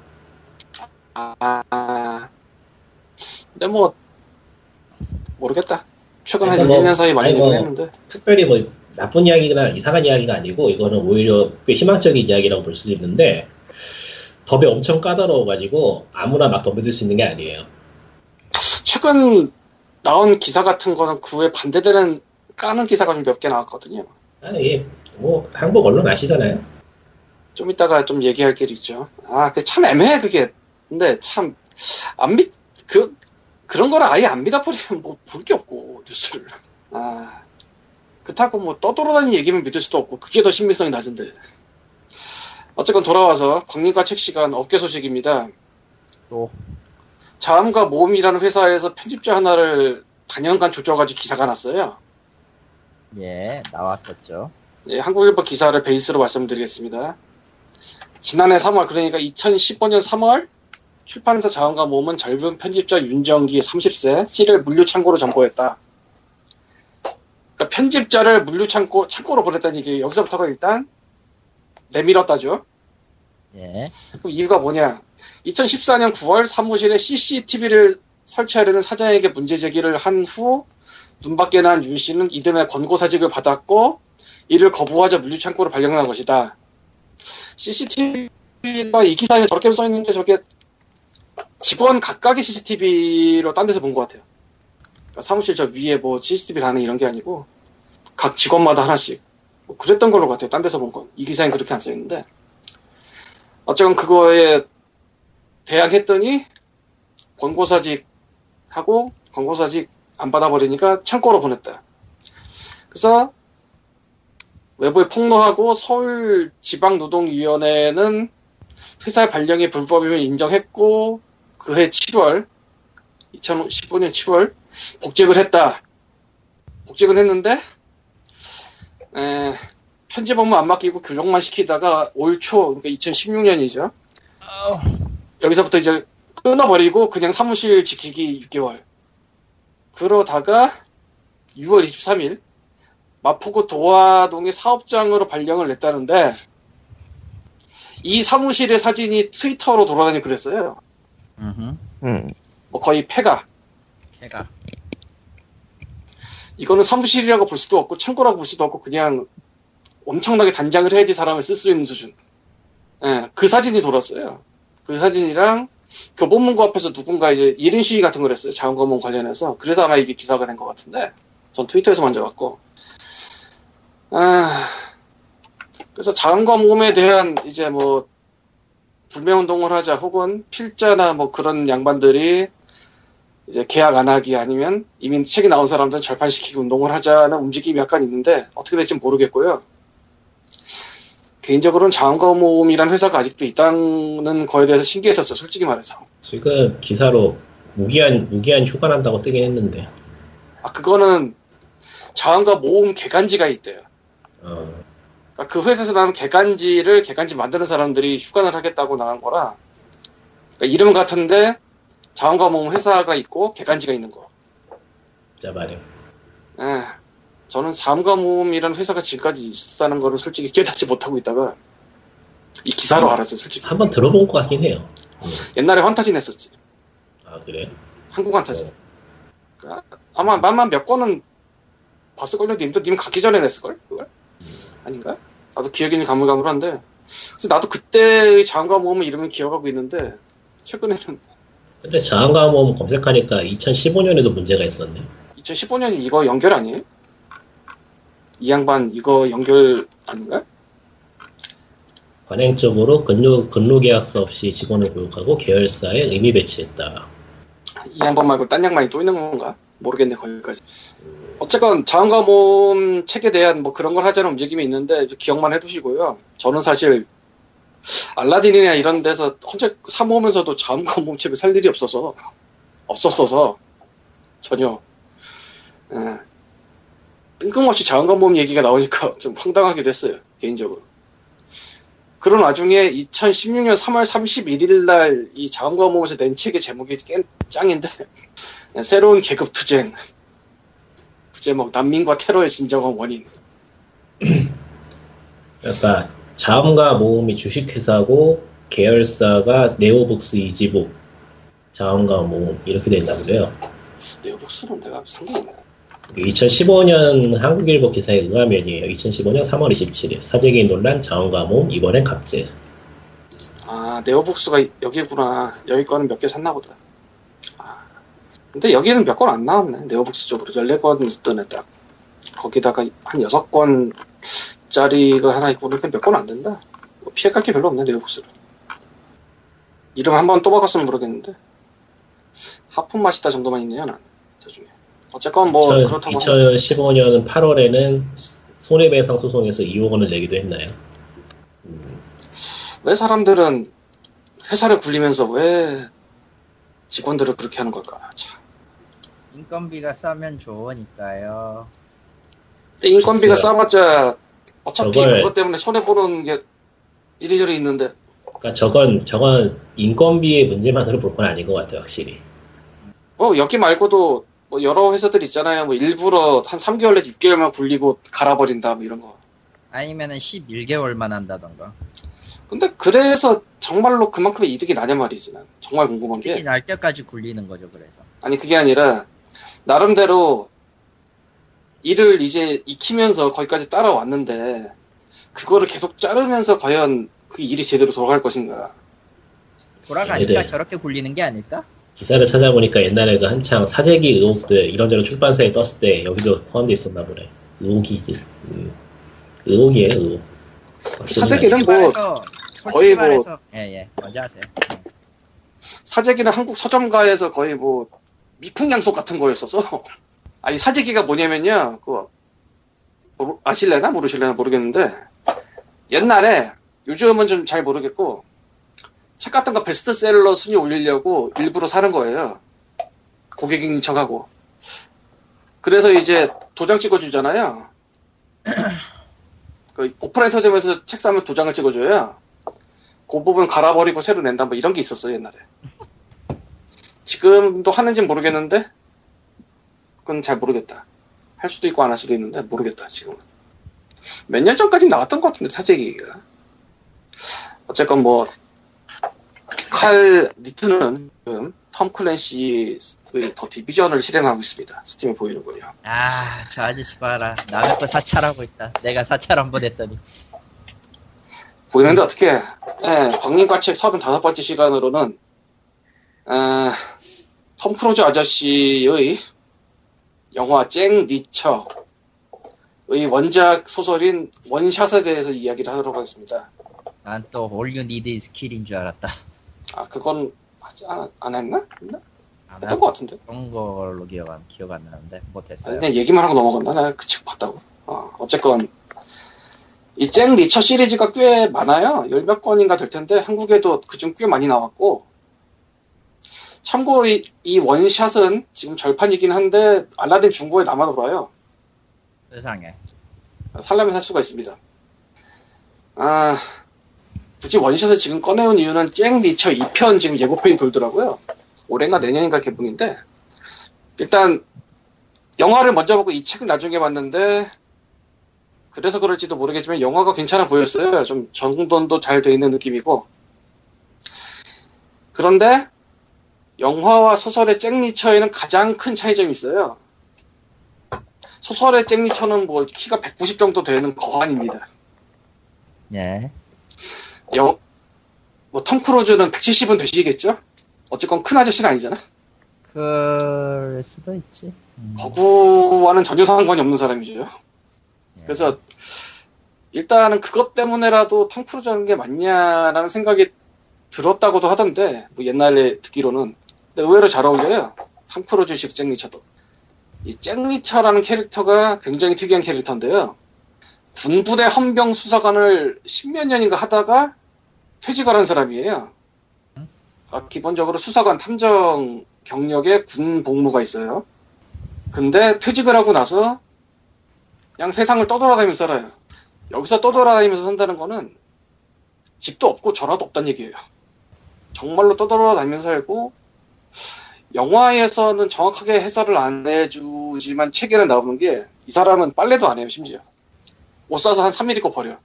아, 아. 근데 뭐 모르겠다. 최근에 한 일 년 사이 많이 되긴 했는데. 특별히 뭐 나쁜 이야기나 이상한 이야기가 아니고 이거는 오히려 꽤 희망적인 이야기라고 볼 수 있는데. 법에 엄청 까다로워가지고 아무나 막 덤벼들 수 있는 게 아니에요. 최근 나온 기사 같은 거는 그에 반대되는 까는 기사가 좀 몇 개 나왔거든요. 아니, 뭐 한국 언론 아시잖아요. 좀 이따가 좀 얘기할 게 있죠. 아, 그 참 애매해 그게. 근데 참 안 믿 그 그런 거를 아예 안 믿어버리면 뭐 볼 게 없고 뉴스를. 아, 그렇다고 뭐 떠돌아다니는 얘기면 믿을 수도 없고 그게 더 신빙성이 낮은데. 어쨌건 돌아와서 광림과 책 시간 업계 소식입니다. 또 자음과 모음이라는 회사에서 편집자 하나를 다년간 조져가지고 기사가 났어요. 예, 나왔었죠. 예, 한국일보 기사를 베이스로 말씀드리겠습니다. 지난해 삼월, 그러니까 이천십오 년 삼월 출판사 자음과 모음은 젊은 편집자 윤정기 삼십 세 씨를 물류창고로 점거했다. 그러니까 편집자를 물류창고 창고로 보냈다는 얘기예요. 여기서부터가 일단 내밀었다죠. 예. 그럼 이유가 뭐냐? 이천십사 년 구월 사무실에 씨씨티비를 설치하려는 사장에게 문제 제기를 한 후 눈밖에 난 윤 씨는 이듬해 권고사직을 받았고 이를 거부하자 물류창고로 발령난 것이다. 씨씨티비가 이 기사에 저렇게 써있는데 저게 직원 각각의 씨씨티비로 딴 데서 본 것 같아요. 그러니까 사무실 저 위에 뭐 씨씨티비 다는 이런 게 아니고 각 직원마다 하나씩. 그랬던 걸로 같아요. 딴 데서 본 건. 이 기사엔 그렇게 안 써있는데. 어쨌건 그거에 대항했더니 권고사직하고 권고사직 안 받아버리니까 창고로 보냈다. 그래서 외부에 폭로하고 서울 지방노동위원회는 회사의 발령이 불법임을 인정했고 그해 칠월 이천십오 년 칠월 복직을 했다. 복직을 했는데 에, 편집 업무 안 맡기고 교정만 시키다가 올 초, 그러니까 이천십육 년이죠. 여기서부터 이제 끊어버리고 그냥 사무실 지키기 육 개월. 그러다가 유월 이십삼일 마포구 도화동의 사업장으로 발령을 냈다는데 이 사무실의 사진이 트위터로 돌아다니고 그랬어요. 음. 뭐 거의 폐가. 폐가. 이거는 사무실이라고 볼 수도 없고 창고라고 볼 수도 없고 그냥 엄청나게 단장을 해야지 사람을 쓸 수 있는 수준. 예, 그 사진이 돌았어요. 그 사진이랑 교보문고 앞에서 누군가 이제 일 인 시위 같은 걸 했어요. 자원검문 관련해서. 그래서 아마 이게 기사가 된 것 같은데 전 트위터에서 먼저 봤고. 아, 그래서 자원검문에 대한 이제 뭐 불매운동을 하자 혹은 필자나 뭐 그런 양반들이 이제 계약 안 하기 아니면 이미 책이 나온 사람들은 절판시키고 운동을 하자는 움직임이 약간 있는데 어떻게 될지 모르겠고요. 개인적으로는 자원검문이라는 회사가 아직도 있다는 거에 대해서 신기했었어요. 솔직히 말해서. 지금 기사로 무기한, 무기한 휴관한다고 뜨긴 했는데. 아, 그거는 자원과 모음 개간지가 있대요. 어. 그러니까 그 회사에서 나온 개간지를 개간지 만드는 사람들이 휴관을 하겠다고 나간 거라. 그러니까 이름 같은데 자원과 모음 회사가 있고 개간지가 있는 거. 자, 말이야. 예. 저는 자원과 모음이라는 회사가 지금까지 있었다는 거를 솔직히 깨닫지 못하고 있다가 이 기사로 한, 알았어요, 솔직히. 한번 들어본 것 같긴 해요. 옛날에 환타지 냈었지. 아, 그래? 한국 환타지. 어. 그러니까 아마 만만 몇 권은 봤을걸요? 님도 님 가기 전에 냈을걸? 그걸? 아닌가? 나도 기억이 가물가물한데. 그래서 나도 그때의 자원과 모음을 이름을 기억하고 있는데 최근에는. 근데 자원과 모음 검색하니까 이천십오 년에도 문제가 있었네. 이천십오 년이 이거 연결 아니에요? 이 양반 이거 연결 아닌가? 관행적으로 근로, 근로계약서 없이 직원을 고용하고 계열사에 의미 배치했다. 이 양반 말고 딴 양반이 또 있는 건가? 모르겠네 거기까지. 음. 어쨌건 자원과 모음 책에 대한 뭐 그런 걸 하자는 움직임이 있는데 기억만 해두시고요. 저는 사실 알라딘이나 이런 데서 혼자 사 모으면서도 자원과 모음 책을 살 일이 없어서 없었어서 전혀. 에. 뜬금없이 자원과 모음 얘기가 나오니까 좀 황당하기도 했어요, 개인적으로. 그런 와중에 이천십육 년 삼월 삼십일일 날 이 자원과 모음에서 낸 책의 제목이 짱인데 새로운 계급 투쟁, 부제목 난민과 테러의 진정한 원인. 그러니까 자원과 모음이 주식회사고 계열사가 네오북스, 이지북, 자원과 모음 이렇게 돼 있나 보네요. 네오북스는 내가 상관없나? 이천십오 년 한국일보 기사에 의하면이에요. 이천십오 년 삼월 이십칠일 사재기인 논란 자원과 모음 이번엔 갑질. 아, 네오북스가 여기구나. 여기 거는 몇 개 샀나 보다. 아, 근데 여기는 몇 권 안 나왔네. 네오북스 쪽으로 열네 권 뜨네 딱. 거기다가 한 여섯 권짜리가 하나 있고 그런데 몇 권 안 된다. 뭐 피해갈 게 별로 없네 네오북스로. 이름 한번 또 바꿨으면 모르겠는데 하품 맛있다 정도만 있네요 난. 저중에. 어쨌건 뭐 이천, 그렇다고 이천십오 년 팔월에는 손해배상 소송에서 이억 원을 내기도 했나요? 음. 왜 사람들은 회사를 굴리면서 왜 직원들을 그렇게 하는 걸까? 참. 인건비가 싸면 좋으니까요. 근데 인건비가 싸봤자 어차피 저걸, 그것 때문에 손해보는 게 이리저리 있는데. 그러니까 저건 저건 인건비의 문제만으로 볼 건 아닌 것 같아요 확실히. 어 여기 말고도 뭐 여러 회사들 있잖아요. 뭐 일부러 한 삼 개월 내지 육 개월만 굴리고 갈아버린다 뭐 이런 거. 아니면은 십일 개월만 한다던가. 근데 그래서 정말로 그만큼의 이득이 나냐 말이지 난. 정말 궁금한 게. 이득이 날 때까지 굴리는 거죠 그래서. 아니 그게 아니라 나름대로 일을 이제 익히면서 거기까지 따라왔는데 그거를 계속 자르면서 과연 그 일이 제대로 돌아갈 것인가. 돌아가니까 저렇게 굴리는 게 아닐까? 기사를 찾아보니까 옛날에 그 한창 사재기 의혹들 이런저런 출판사에 떴을 때 여기도 포함되어 있었나 보네. 의혹이지. 음. 의혹이에요, 의혹. 사재기는 뭐 거의 뭐 예, 예. 먼저 하세요. 사재기는 한국 서점가에서 거의 뭐 미풍양속 같은 거였어서. 아니 사재기가 뭐냐면요. 그 모르, 아실래나 모르실래나 모르겠는데 옛날에 요즘은 좀 잘 모르겠고 책 같은 거 베스트셀러 순위 올리려고 일부러 사는 거예요. 고객인 척하고. 그래서 이제 도장 찍어주잖아요. 그 오프라인 서점에서 책 사면 도장을 찍어줘요. 그 부분 갈아버리고 새로 낸다 뭐 이런 게 있었어요 옛날에. 지금도 하는지는 모르겠는데 그건 잘 모르겠다. 할 수도 있고 안 할 수도 있는데 모르겠다 지금은. 몇 년 전까지 나왔던 것 같은데 사재기가. 어쨌건 뭐 칼 니트는 지금 톰 클랜시 그 더 디비전을 실행하고 있습니다. 스팀에 보이는군요. 아, 저 아저씨 봐라. 남의 거 사찰하고 있다. 내가 사찰 한 번 했더니. 보이는데 어떻게? 예, 네, 광림과 책 서른다섯 번째 시간으로는 아, 톰 크루즈 아저씨의 영화 잭 리처의 원작 소설인 원샷에 대해서 이야기를 하도록 하겠습니다. 난 또 all you need is kill인 줄 알았다. 아, 그건 하지 않, 안 했나? 했나? 안 했던 것 같은데. 그런 걸로 기억 안, 기억 안 나는데 못했어요. 그냥 얘기만 하고 넘어간다. 나 그 책 봤다고. 어, 어쨌건 이 잭 리처 시리즈가 꽤 많아요. 열 몇 권인가 될 텐데 한국에도 그중 꽤 많이 나왔고. 참고로 이, 이 원샷은 지금 절판이긴 한데 알라딘 중고에 남아 돌아요. 세상에. 살려면 살 수가 있습니다. 아. 굳이 원샷을 지금 꺼내온 이유는 잭 리처 이 편 지금 예고편이 돌더라고요. 올해인가 내년인가 개봉인데 일단 영화를 먼저 보고 이 책을 나중에 봤는데 그래서 그럴지도 모르겠지만 영화가 괜찮아 보였어요. 좀 정돈도 잘 돼 있는 느낌이고. 그런데 영화와 소설의 잭 리처에는 가장 큰 차이점이 있어요. 소설의 잭 리처는 뭐 키가 백구십 정도 되는 거한입니다. 네. 여, 뭐, 톰 크루즈는 백칠십은 되시겠죠? 어쨌건 큰 아저씨는 아니잖아? 그럴 수도 있지. 음. 거구와는 전혀 상관이 없는 사람이죠. 예. 그래서, 일단은 그것 때문에라도 톰 크루즈 하는 게 맞냐라는 생각이 들었다고도 하던데, 뭐 옛날에 듣기로는. 근데 의외로 잘 어울려요. 톰 크루즈식 잭 리처도. 이 잭 리처라는 캐릭터가 굉장히 특이한 캐릭터인데요. 군부대 헌병 수사관을 십몇 년인가 하다가 퇴직을 한 사람이에요. 그러니까 기본적으로 수사관 탐정 경력에 군 복무가 있어요. 근데 퇴직을 하고 나서 그냥 세상을 떠돌아다니면서 살아요. 여기서 떠돌아다니면서 산다는 거는 집도 없고 전화도 없다는 얘기예요. 정말로 떠돌아다니면서 살고 영화에서는 정확하게 해설을 안 해주지만 책에는 나오는 게 이 사람은 빨래도 안 해요 심지어. 옷 사서 한 삼 일 입고 버려.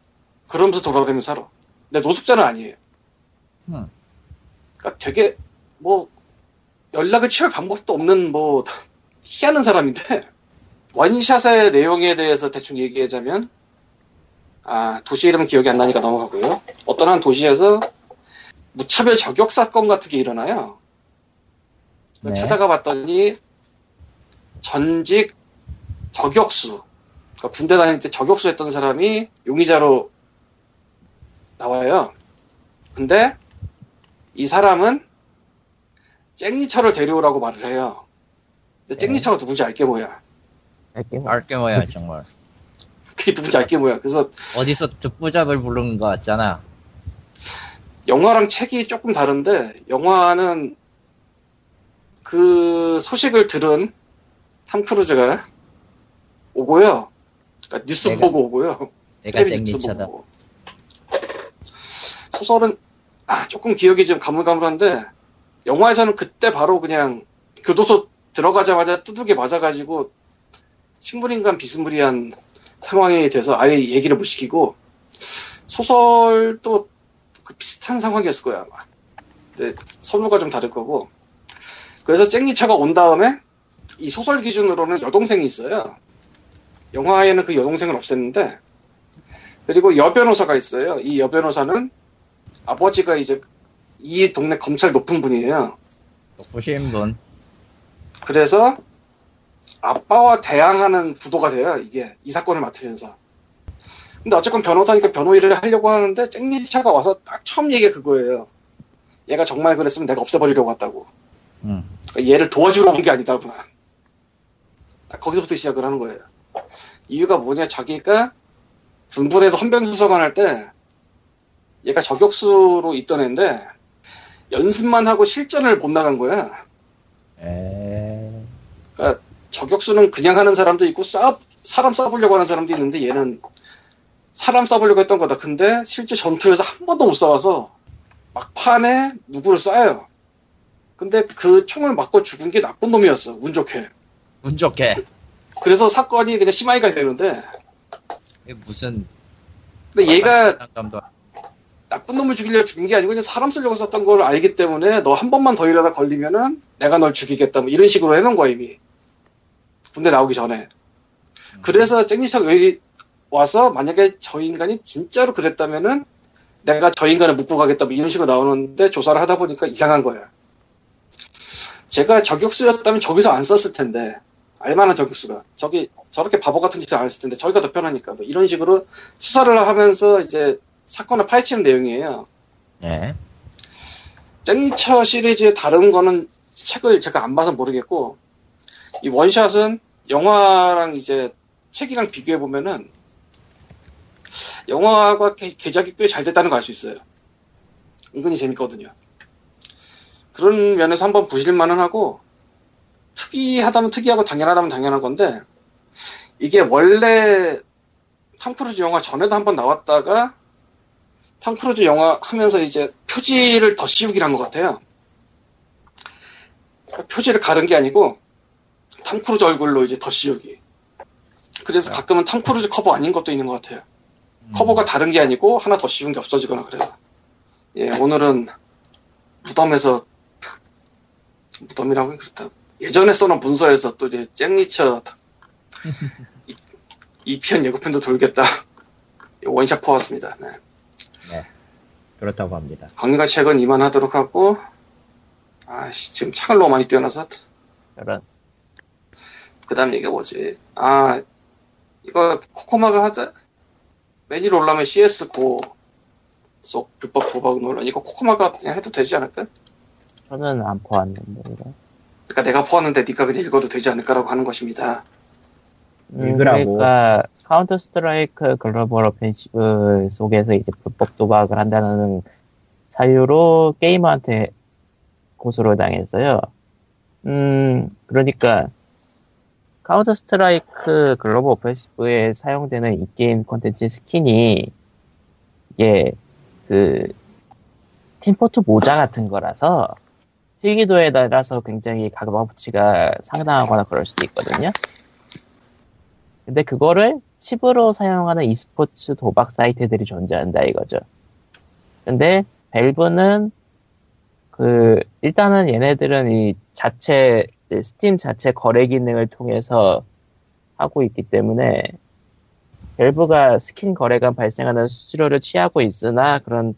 그러면서 돌아다니면서 살아. 근데 노숙자는 아니에요. 음. 그러니까 되게 뭐 연락을 취할 방법도 없는 뭐 희한한 사람인데 원샷의 내용에 대해서 대충 얘기하자면 아 도시 이름은 기억이 안 나니까 넘어가고요. 어떤 한 도시에서 무차별 저격 사건 같은 게 일어나요. 네. 찾아가 봤더니 전직 저격수 그러니까 군대 다닐 때 저격수 했던 사람이 용의자로 나와요. 근데 이 사람은 잭 리처를 데려오라고 말을 해요. 근데 잭 리처가 누군지 알게 뭐야. 알게, 알게 뭐야 정말. 그게 누군지 알게 뭐야. 그래서 어디서 듣보잡을 부르는 것 같잖아. 영화랑 책이 조금 다른데 영화는 그 소식을 들은 톰 크루즈가 오고요. 그러니까 뉴스 내가, 보고 오고요. 내가 잭리처다. 소설은 아, 조금 기억이 좀 가물가물한데 영화에서는 그때 바로 그냥 교도소 들어가자마자 두둑이 맞아가지고 식물인간 비스무리한 상황이 돼서 아예 얘기를 못 시키고 소설도 그 비슷한 상황이었을 거야 아마. 근데 선우가 좀 다를 거고. 그래서 잭리처가 온 다음에 이 소설 기준으로는 여동생이 있어요. 영화에는 그 여동생을 없앴는데 그리고 여변호사가 있어요. 이 여변호사는 아버지가 이제 이 동네 검찰 높은 분이에요. 높으신 분. 그래서 아빠와 대항하는 구도가 돼요. 이게 이 사건을 맡으면서. 근데 어쨌건 변호사니까 변호 일을 하려고 하는데 잭 리처가 와서 딱 처음 얘기가 그거예요. 얘가 정말 그랬으면 내가 없애버리려고 왔다고. 음. 그러니까 얘를 도와주러 온 게 아니다. 거기서부터 시작을 하는 거예요. 이유가 뭐냐, 자기가 군부대에서 헌병수석관 할 때 얘가 저격수로 있던 애인데 연습만 하고 실전을 못 나간 거야. 에... 그러니까 저격수는 그냥 하는 사람도 있고 싸, 사람 싸보려고 하는 사람도 있는데 얘는 사람 싸보려고 했던 거다. 근데 실제 전투에서 한 번도 못 싸워서 막판에 누구를 쏴요. 근데 그 총을 맞고 죽은 게 나쁜 놈이었어. 운 좋게. 운 좋게. 그래서 사건이 그냥 심하이가 되는데. 무슨. 근데 얘가 나쁜 놈을 죽이려고 죽인 게 아니고 그냥 사람 쓰려고 썼던 걸 알기 때문에 너 한 번만 더 일하다 걸리면은 내가 널 죽이겠다. 뭐 이런 식으로 해놓은 거야, 이미. 군대 나오기 전에. 음. 그래서 쟁리석 여기 와서 만약에 저 인간이 진짜로 그랬다면은 내가 저 인간을 묶고 가겠다. 뭐 이런 식으로 나오는데 조사를 하다 보니까 이상한 거야. 제가 저격수였다면 저기서 안 썼을 텐데, 알만한 저격수가 저기 저렇게 바보 같은 짓을 안 했을 텐데 저기가 더 편하니까 뭐 이런 식으로 수사를 하면서 이제 사건을 파헤치는 내용이에요. 네. 쟁리처 시리즈의 다른 거는 책을 제가 안 봐서 모르겠고, 이 원샷은 영화랑 이제 책이랑 비교해 보면은 영화가 개, 개작이 꽤 잘 됐다는 걸 알 수 있어요. 은근히 재밌거든요. 그런 면에서 한번 보실만은 하고, 특이하다면 특이하고 당연하다면 당연한 건데, 이게 원래 톰 크루즈 영화 전에도 한번 나왔다가 톰 크루즈 영화 하면서 이제 표지를 더 씌우기를 한 것 같아요. 그러니까 표지를 가른 게 아니고 톰 크루즈 얼굴로 이제 더 씌우기. 그래서 가끔은 톰 크루즈 커버 아닌 것도 있는 것 같아요. 음. 커버가 다른 게 아니고 하나 더 씌운 게 없어지거나 그래요. 예, 오늘은 무덤에서 무덤이라고 그렇다. 예전에 써놓은 문서에서 또 이제 잭리처 이 편 예고편도 돌겠다. 원샷 퍼왔습니다. 네. 네, 그렇다고 합니다. 강의가 최근 이만하도록 하고, 아씨 지금 창을 너무 많이 떼어놔서. 이런. 그다음 얘기가 뭐지? 아 이거 코코마가 하자. 맨 위로 올라면 씨에스 고 속 불법 도박 논란, 이거 코코마가 그냥 해도 되지 않을까? 저는 안 퍼왔는데. 이거. 그러니까 내가 퍼왔는데 네가 그냥 읽어도 되지 않을까라고 하는 것입니다. 음, 그러니까 카운터 스트라이크 글로벌 오펜시브 속에서 이제 불법 도박을 한다는 사유로 게이머한테 고소를 당했어요. 음, 그러니까 카운터 스트라이크 글로벌 오펜시브에 사용되는 이 게임 콘텐츠 스킨이 이게 그 팀포트 모자 같은 거라서 필기도에 따라서 굉장히 값어치가 상당하거나 그럴 수도 있거든요. 근데 그거를 칩으로 사용하는 e스포츠 도박 사이트들이 존재한다 이거죠. 근데 밸브는 그 일단은 얘네들은 이 자체 스팀 자체 거래 기능을 통해서 하고 있기 때문에 밸브가 스킨 거래가 발생하는 수수료를 취하고 있으나 그런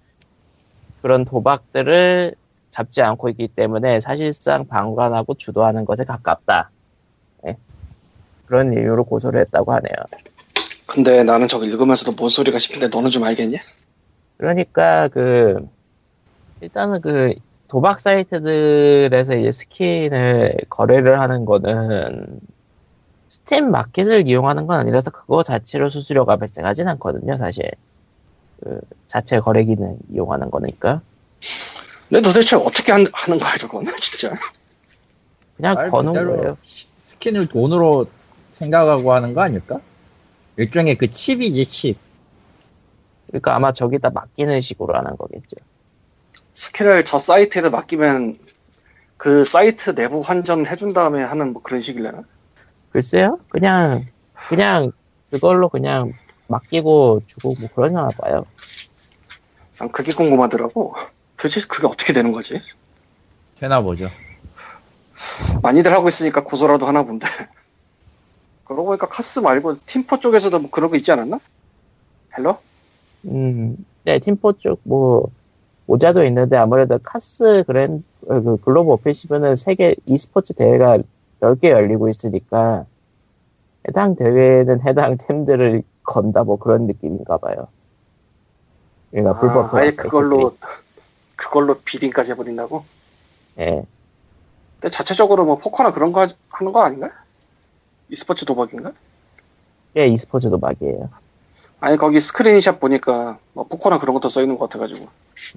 그런 도박들을 잡지 않고 있기 때문에 사실상 방관하고 주도하는 것에 가깝다. 네. 그런 이유로 고소를 했다고 하네요. 근데 나는 저거 읽으면서도 뭔 소리가 싶은데 너는 좀 알겠냐? 그러니까 그 일단은 그 도박 사이트들에서 이제 스킨을 거래를 하는 거는 스팀 마켓을 이용하는 건 아니라서 그거 자체로 수수료가 발생하진 않거든요, 사실. 그 자체 거래 기능 이용하는 거니까. 근데 도대체 어떻게 하는 거야, 저건, 진짜. 그냥 거는 거예요. 스킨을 돈으로 생각하고 하는 거 아닐까? 일종의 그 칩이지, 칩. 그러니까 아마 저기다 맡기는 식으로 하는 거겠죠. 스킨을 저 사이트에다 맡기면 그 사이트 내부 환전을 해준 다음에 하는 뭐 그런 식이려나? 글쎄요? 그냥, 그냥 그걸로 그냥 맡기고 주고 뭐 그러나 봐요. 난 그게 궁금하더라고. 도대체 그게 어떻게 되는 거지? 되나 보죠. 많이들 하고 있으니까 고소라도 하나 본데. 그러고 보니까 카스 말고 팀포 쪽에서도 뭐 그런 거 있지 않았나? 헬로? 음, 네, 팀포 쪽 뭐 모자도 있는데 아무래도 카스 그랜 그 글로벌 오펜시브는 세계 e스포츠 대회가 열 개 열리고 있으니까 해당 대회는 해당 팀들을 건다 뭐 그런 느낌인가 봐요. 그러니까 불법 아, 아예 그걸로. 그걸로 비딩까지 해버린다고? 예. 근데 자체적으로 뭐 포커나 그런 거 하는 거 아닌가? e스포츠 도박인가? 예, e스포츠도 막이에요. 아니 거기 스크린샷 보니까 뭐 포커나 그런 것도 써있는 것 같아가지고.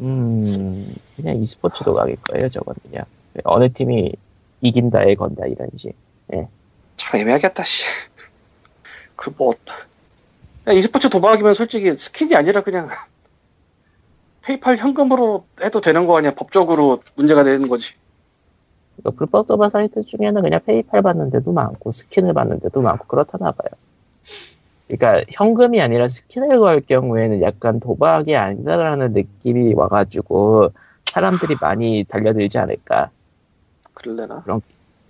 음, 그냥 e스포츠도 막일 거예요 저건. 그냥 어느 팀이 이긴다에 건다 이런 식. 예. 참 애매하겠다 씨. 그 뭐 e스포츠 도박이면 솔직히 스킨이 아니라 그냥 페이팔 현금으로 해도 되는 거 아니야? 법적으로 문제가 되는 거지. 불법 도박 사이트 중에는 그냥 페이팔 받는 데도 많고 스킨을 받는 데도 많고 그렇다나 봐요. 그러니까 현금이 아니라 스킨을 걸 경우에는 약간 도박이 아니다라는 느낌이 와가지고 사람들이 많이 달려들지 않을까. 그럴래나? 그런,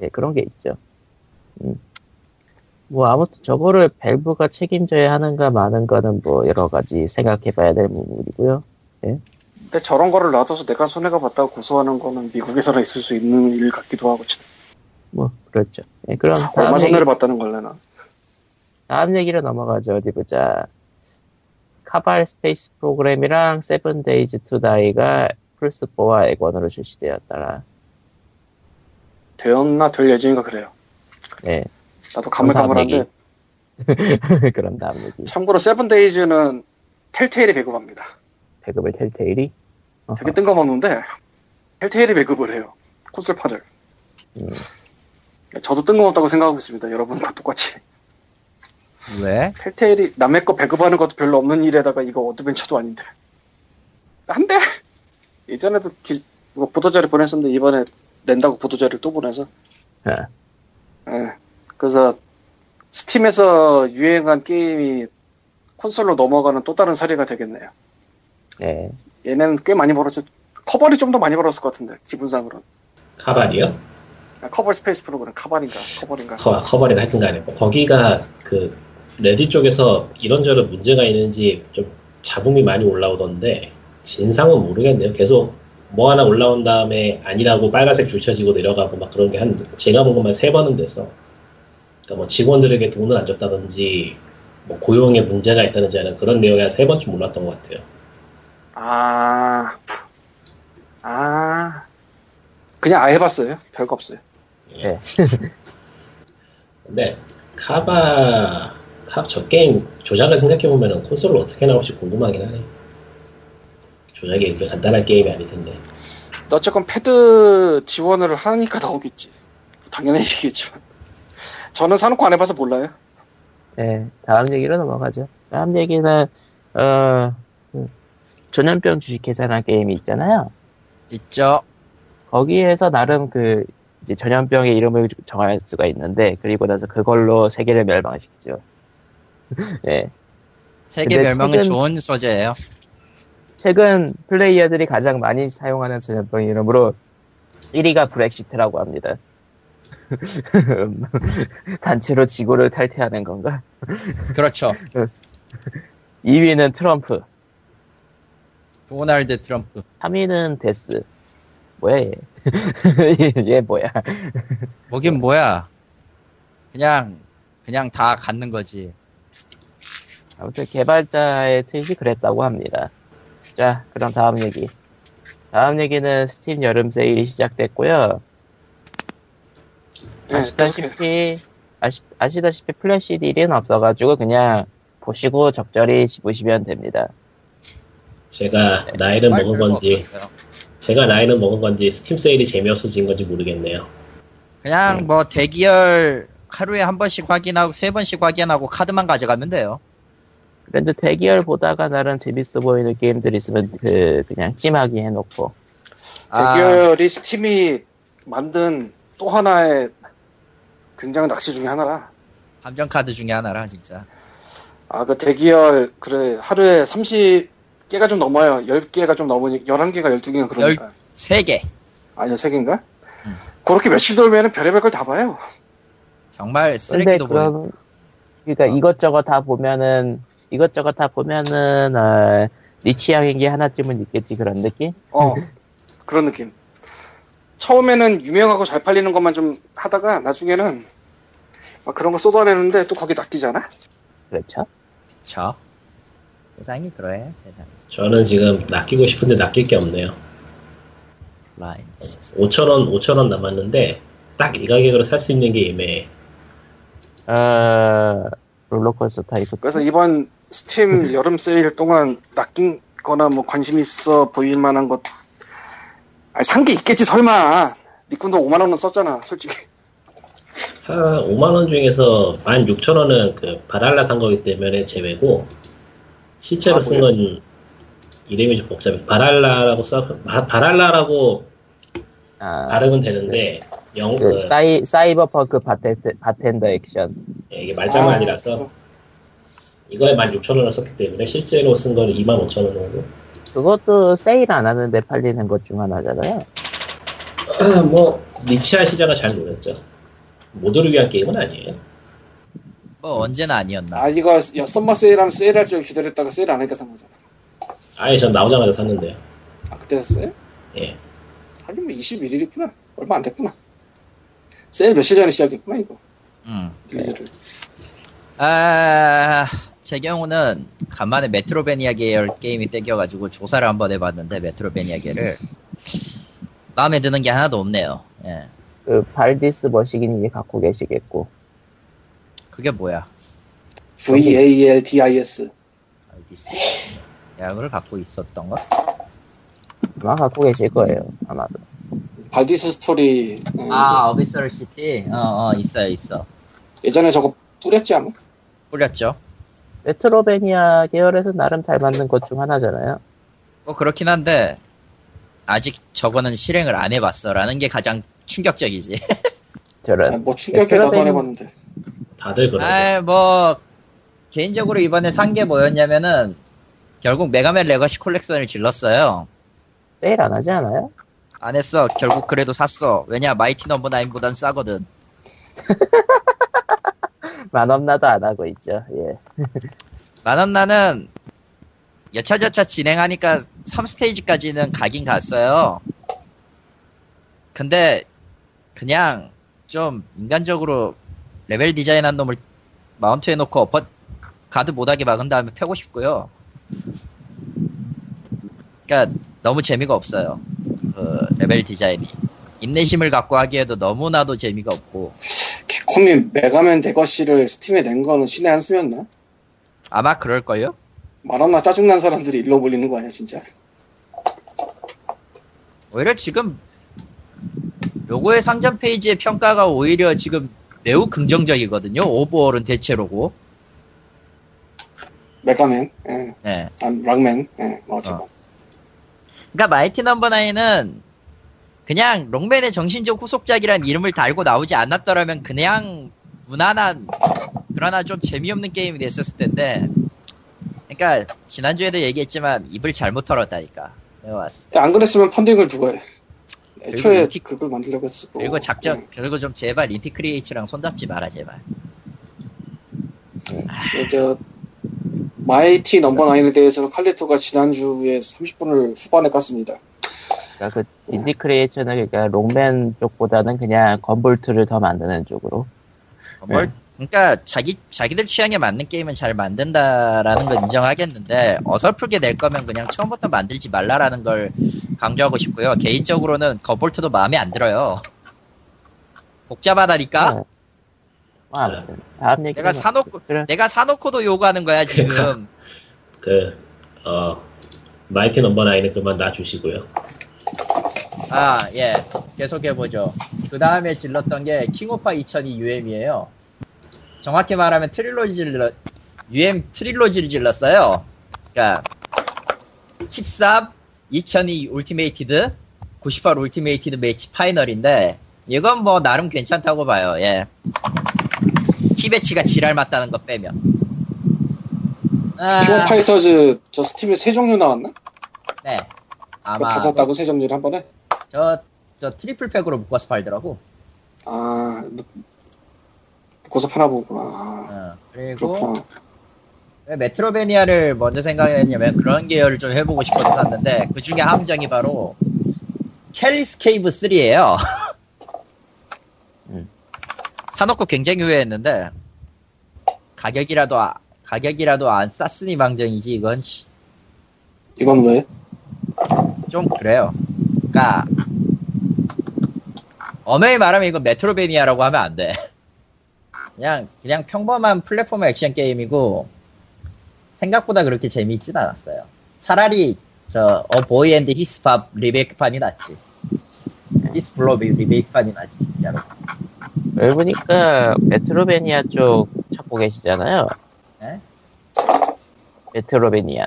예, 그런 게 있죠. 음. 뭐 아무튼 저거를 밸브가 책임져야 하는가 마는 거는 뭐 여러 가지 생각해봐야 될 부분이고요. 예. 근데 저런 거를 놔둬서 내가 손해가 봤다고 고소하는 거는 미국에서나 있을 수 있는 일 같기도 하고 참. 뭐 그렇죠. 예, 그럼 얼마 손해를 얘기... 봤다는 걸래나. 다음 얘기로 넘어가죠. 어디 보자. 카발 스페이스 프로그램이랑 세븐 데이즈 투 다이가 플스포와 액원으로 출시되었더라. 되었나 될 예정인가 그래요. 네. 나도 가물가물한데. 그런 다음 얘기. 참고로 세븐 데이즈는 텔테일이 배급합니다. 배급을 텔테일이? 어허. 되게 뜬금없는데 텔테일이 배급을 해요. 콘솔파를. 음. 저도 뜬금없다고 생각하고 있습니다. 여러분과 똑같이. 왜? 텔테일이 남의 거 배급하는 것도 별로 없는 일에다가 이거 어드벤처도 아닌데. 한데 예전에도 기, 뭐 보도자료 보냈었는데 이번에 낸다고 보도자료를 또 보내서. 네. 네. 그래서 스팀에서 유행한 게임이 콘솔로 넘어가는 또 다른 사례가 되겠네요. 네. 얘네는 꽤 많이 벌었죠. 커벌이 좀 더 많이 벌었을 것 같은데 기분상으로는. 카발이요? 커벌 스페이스 프로그램 카발인가 커벌인가? 커 커벌이나 하여튼가 아니고 거기가 그 레디 쪽에서 이런저런 문제가 있는지 좀 잡음이 많이 올라오던데 진상은 모르겠네요. 계속 뭐 하나 올라온 다음에 아니라고 빨간색 줄 쳐지고 내려가고 막 그런 게 한 제가 본 것만 세 번은 돼서. 그러니까 뭐 직원들에게 돈을 안 줬다든지 뭐 고용에 문제가 있다든지 하는 그런 내용이 한 세 번쯤 올랐던 것 같아요. 아, 아, 그냥 아예 봤어요. 별거 없어요. 예. 근데 카바 카, 저 게임 조작을 생각해보면 콘솔로 어떻게 나올지 궁금하긴 하네. 조작이 그렇게 간단한 게임이 아닐텐데. 어쨌건 패드 지원을 하니까 나오겠지. 당연한 얘기겠지만 저는 사놓고 안 해봐서 몰라요. 네, 다음 얘기로 넘어가죠. 다음 얘기는 어, 전염병 주식회사라는 게임이 있잖아요. 있죠. 거기에서 나름 그 이제 전염병의 이름을 정할 수가 있는데 그리고 나서 그걸로 세계를 멸망시키죠. 네. 세계 멸망은 최근, 좋은 소재예요. 최근 플레이어들이 가장 많이 사용하는 전염병 이름으로 일 위가 브렉시트라고 합니다. 단체로 지구를 탈퇴하는 건가? 그렇죠. 이 위는 트럼프. 도널드 트럼프. 삼 위는 데스. 뭐야 얘. 얘 뭐야. 뭐긴 뭐야. 그냥 그냥 다 갖는 거지. 아무튼 개발자의 트윗이 그랬다고 합니다. 자, 그럼 다음 얘기. 다음 얘기는 스팀 여름 세일이 시작됐고요. 아시다시피, 아시, 아시다시피 플래시 딜은 없어가지고 그냥 보시고 적절히 집으시면 됩니다. 제가 네. 나이를 먹은 건지, 없었어요. 제가 나이를 먹은 건지 스팀 세일이 재미없어진 건지 모르겠네요. 그냥 네. 뭐 대기열 하루에 한 번씩 확인하고 세 번씩 확인하고 카드만 가져가면 돼요. 그래도 대기열 보다가 나름 재밌어 보이는 게임들 있으면 그, 그냥 찜하게 해놓고. 대기열이 아. 스팀이 만든 또 하나의 굉장한 낚시 중에 하나라. 감정카드 중에 하나라, 진짜. 아, 그 대기열, 그래, 하루에 서른 개가 좀 넘어요. 열 개가 좀 넘으니까, 열한 개가 열두 개가 그러니까. 열세 개. 아, 열세 개인가? 응. 그렇게 며칠 돌면은 별의별 걸 다 봐요. 정말 쓰레기도 보여. 그러니까 어. 이것저것 다 보면은, 이것저것 다 보면은, 어, 네 취향인 게 하나쯤은 있겠지, 그런 느낌? 어, 그런 느낌. 처음에는 유명하고 잘 팔리는 것만 좀 하다가 나중에는 막 그런 거 쏟아내는데 또 거기 낚이잖아? 그렇죠. 그렇죠. 세상이 그래, 세상. 저는 지금 낚이고 싶은데 낚일 게 없네요. 오천 원, 오천 원 남았는데 딱 이 가격으로 살 수 있는 게 애매해. 어... 롤러코스터 타이프. 그래서 이번 스팀 여름 세일 동안 낚인 거나 뭐 관심 있어 보일 만한 것 아니 산 게 있겠지 설마. 니꾼도 오만 원은 썼잖아 솔직히. 아, 오만 원 중에서 만 육천 원은 그 바랄라 산 거기 때문에 제외고 실제로 아, 쓴 건 이름이 좀 복잡해. 바랄라라고 써 바, 바랄라라고 아, 발음은 되는데 그, 영 그, 그, 사이 사이버펑크 바텐, 바텐더 액션. 예, 이게 말장난 아, 아니라서 이거에 만 육천 원을 썼기 때문에 실제로 쓴 거는 이만 오천 원 정도. 그것도 세일 안 하는데 팔리는 것 중 하나잖아요. 뭐 니치한 시장을 잘 노렸죠. 모두를 위한 게임은 아니에요. 뭐 언제나 아니었나. 아 이거 썸머 세일하면 세일할 줄 기다렸다가 세일 안 하니까 산 거잖아. 아예 전 나오자마자 샀는데요. 아 그때 샀어요? 예. 하긴 뭐 이십일 일이구나. 얼마 안 됐구나. 세일 며칠 전에 시작했구나 이거. 음. 딜리즈를. 아, 제 경우는 간만에 메트로베니아 계열 게임이 땡겨가지고 조사를 한번 해봤는데 메트로베니아계를 마음에 드는 게 하나도 없네요. 예. 그 발디스 머시기님이 갖고 계시겠고. 그게 뭐야? V A L D I S. 발디스. 약을 갖고 있었던 거? 아마 갖고 계실 거예요, 아마도. 발디스 스토리. 음, 아, 뭐. 어비서럴 시티. 어, 어, 있어요, 있어. 예전에 저거 뿌렸지 않아? 뿌렸죠. 메트로베니아 계열에서 나름 잘 맞는 것 중 하나잖아요. 뭐 그렇긴 한데 아직 저거는 실행을 안 해봤어라는 게 가장 충격적이지. 저런. 뭐 충격해 나도 안 해봤는데. 다들 그러죠. 아, 뭐 개인적으로 이번에 산 게 뭐였냐면은 결국 메가맨 레거시 콜렉션을 질렀어요. 세일 안 하지 않아요? 안 했어. 결국 그래도 샀어. 왜냐 마이티 넘버 나인보단 싸거든. 만업나도 안 하고 있죠. 예. 만업나는 여차저차 진행하니까 삼 스테이지까지는 가긴 갔어요. 근데 그냥 좀 인간적으로 레벨 디자인한 놈을 마운트 해놓고 어퍼 가드 못하게 막은 다음에 펴고 싶고요. 그러니까 너무 재미가 없어요. 그 레벨 디자인이 인내심을 갖고 하기에도 너무나도 재미가 없고. 키콤이 메가맨 대거시를 스팀에 낸 거는 신의 한 수였나? 아마 그럴걸요? 말없나 짜증난 사람들이 일로 몰리는 거 아니야 진짜. 오히려 지금 요거의 상점 페이지의 평가가 오히려 지금 매우 긍정적이거든요. 오버월은 대체로고 메가맨, 예, 네. 아, 락맨, 예, 맞아. 어. 그러니까 마이티 넘버 나인은 그냥 롱맨의 정신적 후속작이란 이름을 달고 나오지 않았더라면 그냥 무난한 그러나 좀 재미없는 게임이 됐었을 텐데. 그러니까 지난주에도 얘기했지만 입을 잘못 털었다니까. 내가 봤을 때. 안 그랬으면 펀딩을 누가 해. 애초에 인티... 그걸 만들려고 했었고. 그리고 작전, 네. 그리고 좀 제발 인티 크리에이츠랑 손잡지 마라 제발. 네. 아... 저 마이티 넘버 나인에 대해서는 칼리토가 지난주에 삼십 분을 후반에 깠습니다. 그러니까 그 인디 크리에이츠는 그러니까 롱맨 쪽보다는 그냥 건볼트를 더 만드는 쪽으로. 건볼... 네. 그러니까 자기 자기들 취향에 맞는 게임은 잘 만든다라는 걸 인정하겠는데 어설프게 낼 거면 그냥 처음부터 만들지 말라라는 걸 강조하고 싶고요. 개인적으로는 건볼트도 마음에 안 들어요. 복잡하다니까. 네. 와, 다음 얘기. 내가 사놓고 그래. 내가 사놓고도 요구하는 거야 지금. 그 어 마이티 넘버 나인은 그만 놔주시고요. 아 예, 계속해 보죠. 그 다음에 질렀던 게 킹오파 이천이 유엠이에요. 정확히 말하면 트릴로지를 유엠 트릴로지를 질렀어요. 그러니까 십삼, 이천이 울티메이티드, 구십팔 울티메이티드 매치 파이널인데 이건 뭐 나름 괜찮다고 봐요. 예. 키베치가 지랄 맞다는 거 빼면. 아... 킹 오브 파이터즈 저 스팀에 세 종류 나왔나? 네. 아마 다 샀다고 세 종류를 한 번에? 저 저 트리플 팩으로 묶어서 팔더라고. 아. 고서 팔아보구나. 아, 그리고 그렇구나. 왜 메트로베니아를 먼저 생각했냐면 그런 계열을 좀 해보고 싶어서 샀는데 그 중에 함정이 바로 캘리스케이브 삼이에요. 음. 사놓고 굉장히 후회했는데 가격이라도 아, 가격이라도 안 쌌으니 망정이지 이건. 이건 왜? 좀 그래요. 그러니까 엄연히 말하면 이건 메트로베니아라고 하면 안 돼. 그냥 그냥 평범한 플랫폼 액션 게임이고 생각보다 그렇게 재미있진 않았어요. 차라리 저 어 보이 앤드 히스팝 리메이크판이 낫지. 히스블로비 리메이크판이 낫지 진짜로. 여기 보니까 메트로베니아 쪽 찾고 계시잖아요. 네? 메트로베니아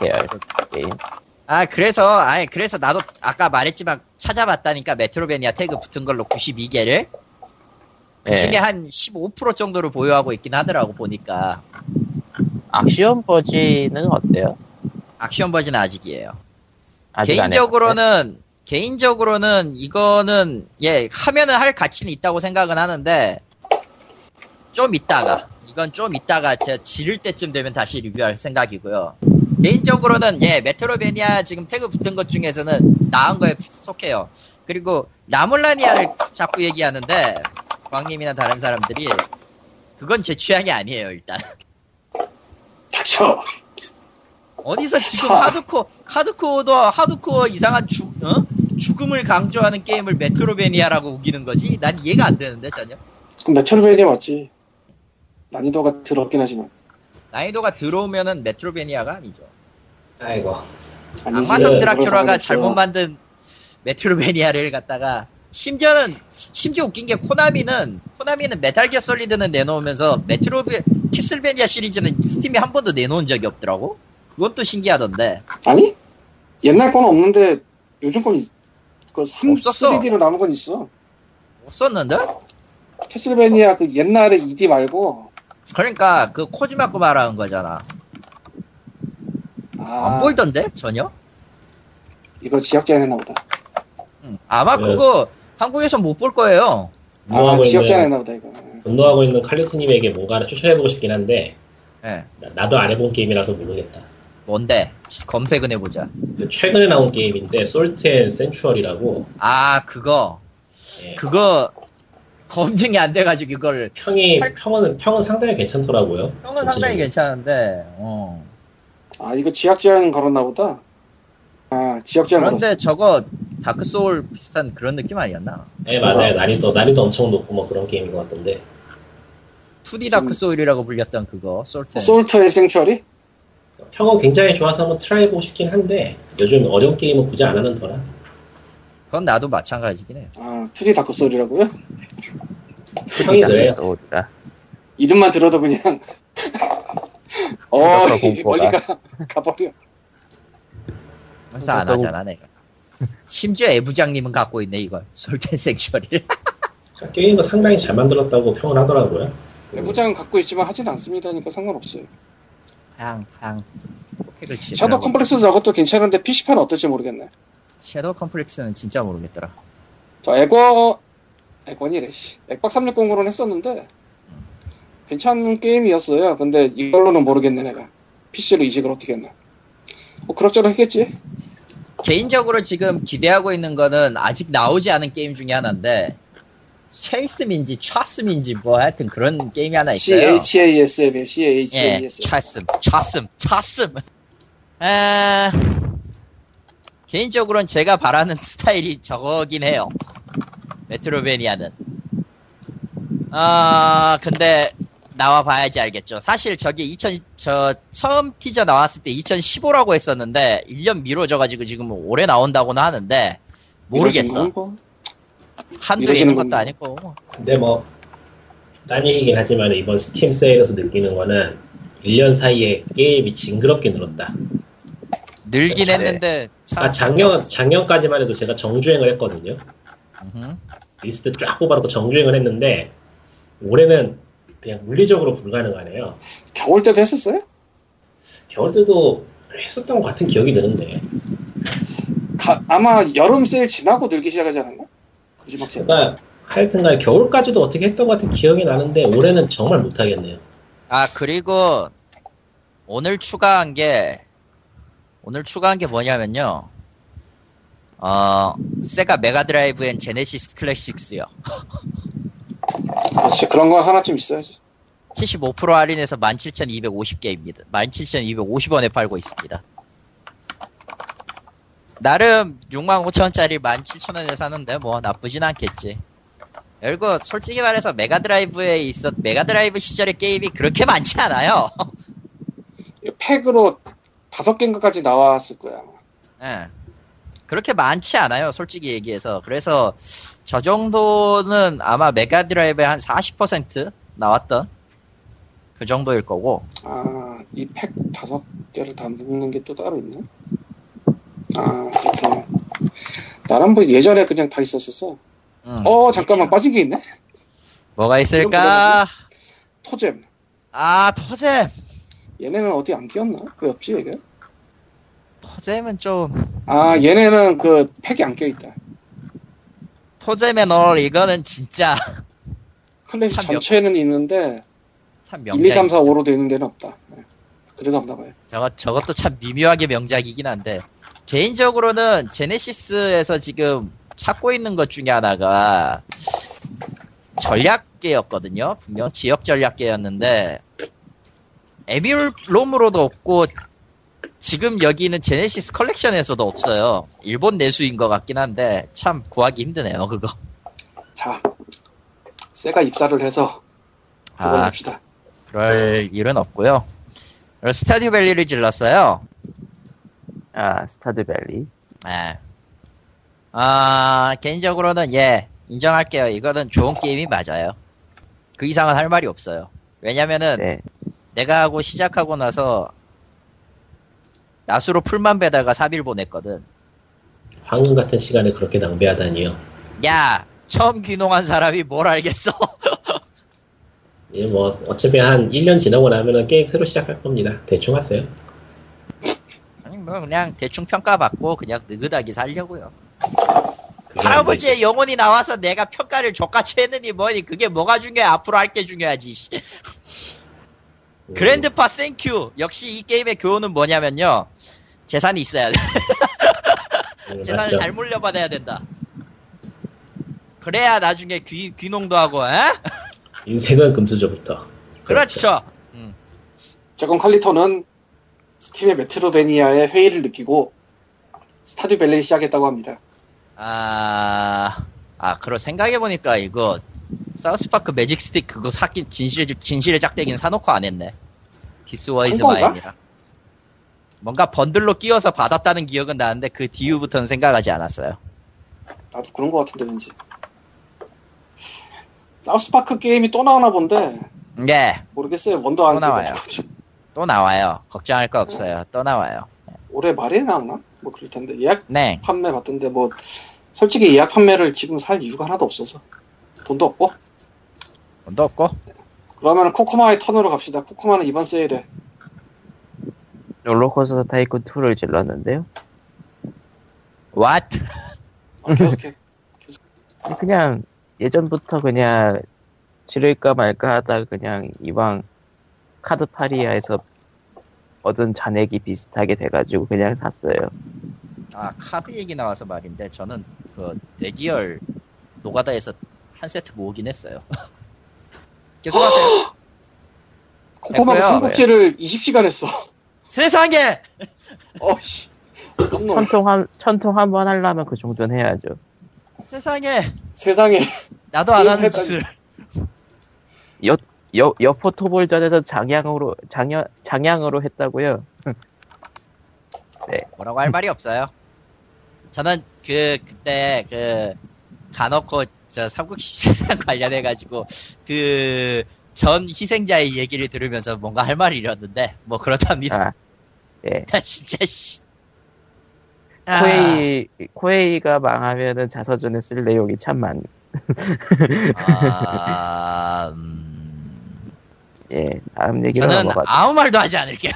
계열 게임. 아 그래서 아 그래서 나도 아까 말했지만 찾아봤다니까 메트로베니아 태그 붙은 걸로 구십이 개를 그 중에 네. 한 십오 퍼센트 정도를 보유하고 있긴 하더라고 보니까. 액션 버전은 어때요? 액션 버전은 아직이에요. 아직 개인적으로는 개인적으로는 이거는 예 하면은 할 가치는 있다고 생각은 하는데 좀 있다가 이건 좀 있다가 제가 지를 때쯤 되면 다시 리뷰할 생각이고요. 개인적으로는 예 메트로베니아 지금 태그 붙은 것 중에서는 나은 거에 속해요. 그리고 라몰라니아를 자꾸 얘기하는데 광님이나 다른 사람들이 그건 제 취향이 아니에요 일단. 그쵸. 어디서 지금 하드코어, 하드코어도 하드코어 이상한 죽, 어? 죽음을 강조하는 게임을 메트로베니아라고 우기는 거지? 난 이해가 안 되는데 전혀. 그럼 메트로베니아 맞지. 난이도가 들었긴 하지만. 난이도가 들어오면은 메트로베니아가 아니죠. 아이고. 악마성 드라큘라가 잘못 만든 메트로베니아를 갖다가 심지어는 심지어 웃긴 게 코나미는 코나미는 메탈 기어 솔리드는 내놓으면서 메트로베 캐슬베니아 시리즈는 스팀에 한 번도 내놓은 적이 없더라고. 그건 또 신기하던데. 아니 옛날 건 없는데 요즘 건 그 쓰리디로 남은 건 있어. 없었는데? 캐슬베니아 그 옛날에 이디 말고. 그러니까 그 코지마코 말하는 거잖아. 아... 안 보이던데 전혀? 이거 지역 제한했나 보다. 응. 아마 네. 그거 한국에서 못 볼 거예요. 아, 지역 제한했나 보다 이거. 분노하고 있는 칼리트님에게 뭔가를 추천해보고 싶긴 한데 네. 나도 안 해본 게임이라서 모르겠다. 뭔데? 검색은 해보자. 그 최근에 나온 게임인데 솔트 앤 센츄얼이라고. 아 그거 네. 그거 검증이 안 돼가지고 이걸 평이 살... 평은 평은 상당히 괜찮더라고요. 평은 그치? 상당히 괜찮은데. 어. 아 이거 지역 제한 걸었나 보다. 아 지역 제한. 그런데 걸었어. 저거 다크 소울 비슷한 그런 느낌 아니었나? 네 맞아요. 어. 난이도 난이도 엄청 높고 뭐 그런 게임인 것 같던데. 투디 다크 소울이라고 불렸던 그거 솔트. 솔트의 생츄얼이? 평은 굉장히 좋아서 한번 트라이해보고 싶긴 한데 요즘 어려운 게임은 굳이 안 하는 터라. 그건 나도 마찬가지긴 해요. 아 투디 다크 소울이라고요? 평이 그래요. 이름만 들어도 그냥 어 멀리가 가버려. 그래서 안 하잖아 내가. 심지어 애 부장님은 갖고 있네 이걸 솔트 앤 생츄얼이를. 게임은 상당히 잘 만들었다고 평을 하더라고요. 애부장은 갖고 있지만 하진 않습니다니까 상관없어요. 방, 방. 섀도우 컴플렉스 저것도 괜찮은데 피씨판은 어떨지 모르겠네. 섀도우 컴플렉스는 진짜 모르겠더라. 저 에거... 에거니래 씨. 액박 삼백육십으로는 했었는데 괜찮은 게임이었어요. 근데 이걸로는 모르겠네 내가. 피씨로 이직을 어떻게 했나. 뭐 그럭저럭 했겠지. 개인적으로 지금 기대하고 있는 거는 아직 나오지 않은 게임 중에 하나인데 체이스민지, 차스민지, 뭐, 하여튼 그런 게임이 하나 있어요. C-H-A-S-M, C-H-A-S-M. 예, 차슴, 차슴, 차슴. 에... 개인적으로는 제가 바라는 스타일이 저거긴 해요. 메트로베니아는. 아, 어... 근데, 나와 봐야지 알겠죠. 사실 저게 이천, 저, 처음 티저 나왔을 때 이천십오라고 했었는데, 일 년 미뤄져가지고 지금 올해 나온다고는 하는데, 모르겠어. 한두 개 있는 것도 아니고. 근데 뭐 딴 얘기긴 하지만 이번 스팀 세일에서 느끼는 거는 일 년 사이에 게임이 징그럽게 늘었다. 늘긴 그러니까 했는데 참... 아, 작년, 작년까지만 해도 제가 정주행을 했거든요. 으흠. 리스트 쫙 뽑아놓고 정주행을 했는데 올해는 그냥 물리적으로 불가능하네요. 겨울 때도 했었어요? 겨울 때도 했었던 것 같은 기억이 드는데 가, 아마 여름 세일 지나고 늘기 시작하지 않았나? 그러니까 하여튼간 겨울까지도 어떻게 했던 것 같은 기억이 나는데 올해는 정말 못하겠네요. 아 그리고 오늘 추가한 게 오늘 추가한 게 뭐냐면요. 어 세가 메가드라이브 앤 제네시스 클래식스요. 그렇지 그런 거 하나쯤 있어야지. 칠십오 퍼센트 할인해서 만 칠천이백오십 개입니다. 만 칠천이백오십 원에 팔고 있습니다. 나름 육만 오천 원짜리 만 칠천 원에 사는데 뭐 나쁘진 않겠지. 그리고 솔직히 말해서 메가드라이브에 있었 메가드라이브 시절의 게임이 그렇게 많지 않아요. 팩으로 다섯 개인가까지 나왔을 거야. 예. 그렇게 많지 않아요, 솔직히 얘기해서. 그래서 저 정도는 아마 메가드라이브의 한 사십 퍼센트 나왔던 그 정도일 거고. 아, 이 팩 다섯 개를 다 묶는 게 또 따로 있네. 아, 그렇구나. 나름 뭐 예전에 그냥 다 있었었어. 응. 어, 잠깐만, 빠진 게 있네? 뭐가 있을까? 토잼. 아, 토잼. 얘네는 어디 안 끼었나? 왜 없지, 얘가? 토잼은 좀. 아, 얘네는 그 팩이 안 껴있다. 토잼의 널, 이거는 진짜. 클래식 전체는 명... 있는데, 참 명작이 일, 이, 삼, 사, 오로 되는 데는 없다. 그래서 없나 봐요. 저거, 저것도 참 미묘하게 명작이긴 한데, 개인적으로는 제네시스에서 지금 찾고 있는 것 중에 하나가 전략계였거든요. 분명 지역 전략계였는데, 에뮬롬으로도 없고, 지금 여기는 제네시스 컬렉션에서도 없어요. 일본 내수인 것 같긴 한데 참 구하기 힘드네요, 그거. 자, 세가 입사를 해서 그걸 아, 합시다. 그럴 일은 없고요. 스타듀 밸리를 질렀어요. 아, 스타듀 밸리. 네. 아, 개인적으로는 예, 인정할게요. 이거는 좋은 게임이 맞아요. 그 이상은 할 말이 없어요. 왜냐면은 네. 내가 하고 시작하고 나서 나수로 풀만 배다가 삼 일 보냈거든. 황금 같은 시간을 그렇게 낭비하다니요. 야, 처음 귀농한 사람이 뭘 알겠어. 예, 뭐 어차피 한 일 년 지나고 나면은 게임 새로 시작할 겁니다. 대충 하세요. 아니 뭐 그냥 대충 평가받고 그냥 느긋하게 살려고요. 할아버지의 영혼이 나와서 내가 평가를 족같이 했느니 뭐니 그게 뭐가 중요해. 앞으로 할 게 중요하지. 그랜드파 땡큐. 역시 이 게임의 교훈은 뭐냐면요, 재산이 있어야 돼. 재산을 맞죠. 잘 물려받아야 된다. 그래야 나중에 귀, 귀농도 하고. 에? 인생은 금수저부터. 그렇죠. 저건 음. 칼리터는 스팀의 메트로베니아의 회의를 느끼고 스타듀 밸리를 시작했다고 합니다. 아... 아 그럼 생각해보니까 이거 사우스파크 매직 스틱 그거 사긴 진실의, 진실의 짝대기는 사놓고 안 했네. 디스 워이즈 마인이라. 뭔가 번들로 끼워서 받았다는 기억은 나는데 그 뒤부터는 생각하지 않았어요. 나도 그런 것 같은데 왠지. 사우스파크 게임이 또 나오나 본데. 네. 모르겠어요. 원더 안 나와요. 또 나와요. 걱정할 거 없어요. 네. 또 나와요. 올해 말에 나왔나? 뭐 그럴 텐데 예약 네. 판매 봤던데 뭐 솔직히 예약 판매를 지금 살 이유가 하나도 없어서. 돈도 없고? 돈도 없고? 그러면 코코마의 턴으로 갑시다. 코코마는 이번 세일에 롤러코스터 타이쿤 이를 질렀는데요. What? 아, 계속해. 계속. 그냥 예전부터 그냥 지를까 말까 하다 그냥 이왕 카드파리아에서 얻은 잔액이 비슷하게 돼가지고 그냥 샀어요. 아, 카드 얘기 나와서 말인데 저는 그 대기열 노가다에서 한 세트 모으긴 했어요. 계속하세요. 코코마가 삼국지를 이십 시간 했어. 세상에! 어씨. 천통 한, 천통 한번 하려면 그 정도는 해야죠. 세상에! 세상에! 나도 안 하는 짓을. 여, 여, 여포 토벌전에서 장양으로, 장양, 장양으로 했다고요? 네. 뭐라고 할 말이 없어요. 저는 그, 그때 그, 가놓고 저 삼국십시랑 관련해가지고 그 전 희생자의 얘기를 들으면서 뭔가 할 말이 이었는데 뭐 그렇답니다. 아, 예. 나 진짜 씨. 아. 코에이 코에이가 망하면은 자서전에 쓸 내용이 참 많. 아, 음... 예. 다음 얘기로 저는 넘어가. 아무 말도 하지 않을게요.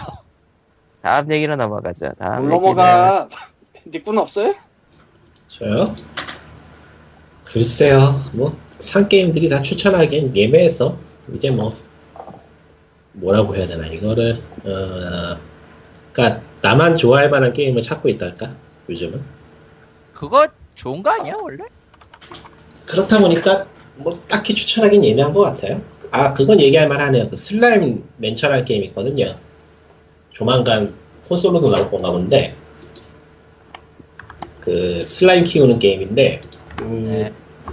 다음 얘기로 넘어가죠. 다음 넘어가. 얘기는... 네 꾼 없어요? 저요? 글쎄요, 뭐, 산 게임들이 다 추천하기엔 예매해서, 이제 뭐, 뭐라고 해야 되나, 이거를, 어, 그니까, 나만 좋아할 만한 게임을 찾고 있달까, 요즘은? 그거 좋은 거 아니야, 원래? 그렇다 보니까, 뭐, 딱히 추천하긴 예매한 것 같아요. 아, 그건 얘기할 만하네요. 그 슬라임 렌처라는 게임 있거든요. 조만간 콘솔로도 나올 건가 본데, 그, 슬라임 키우는 게임인데, 음, 네.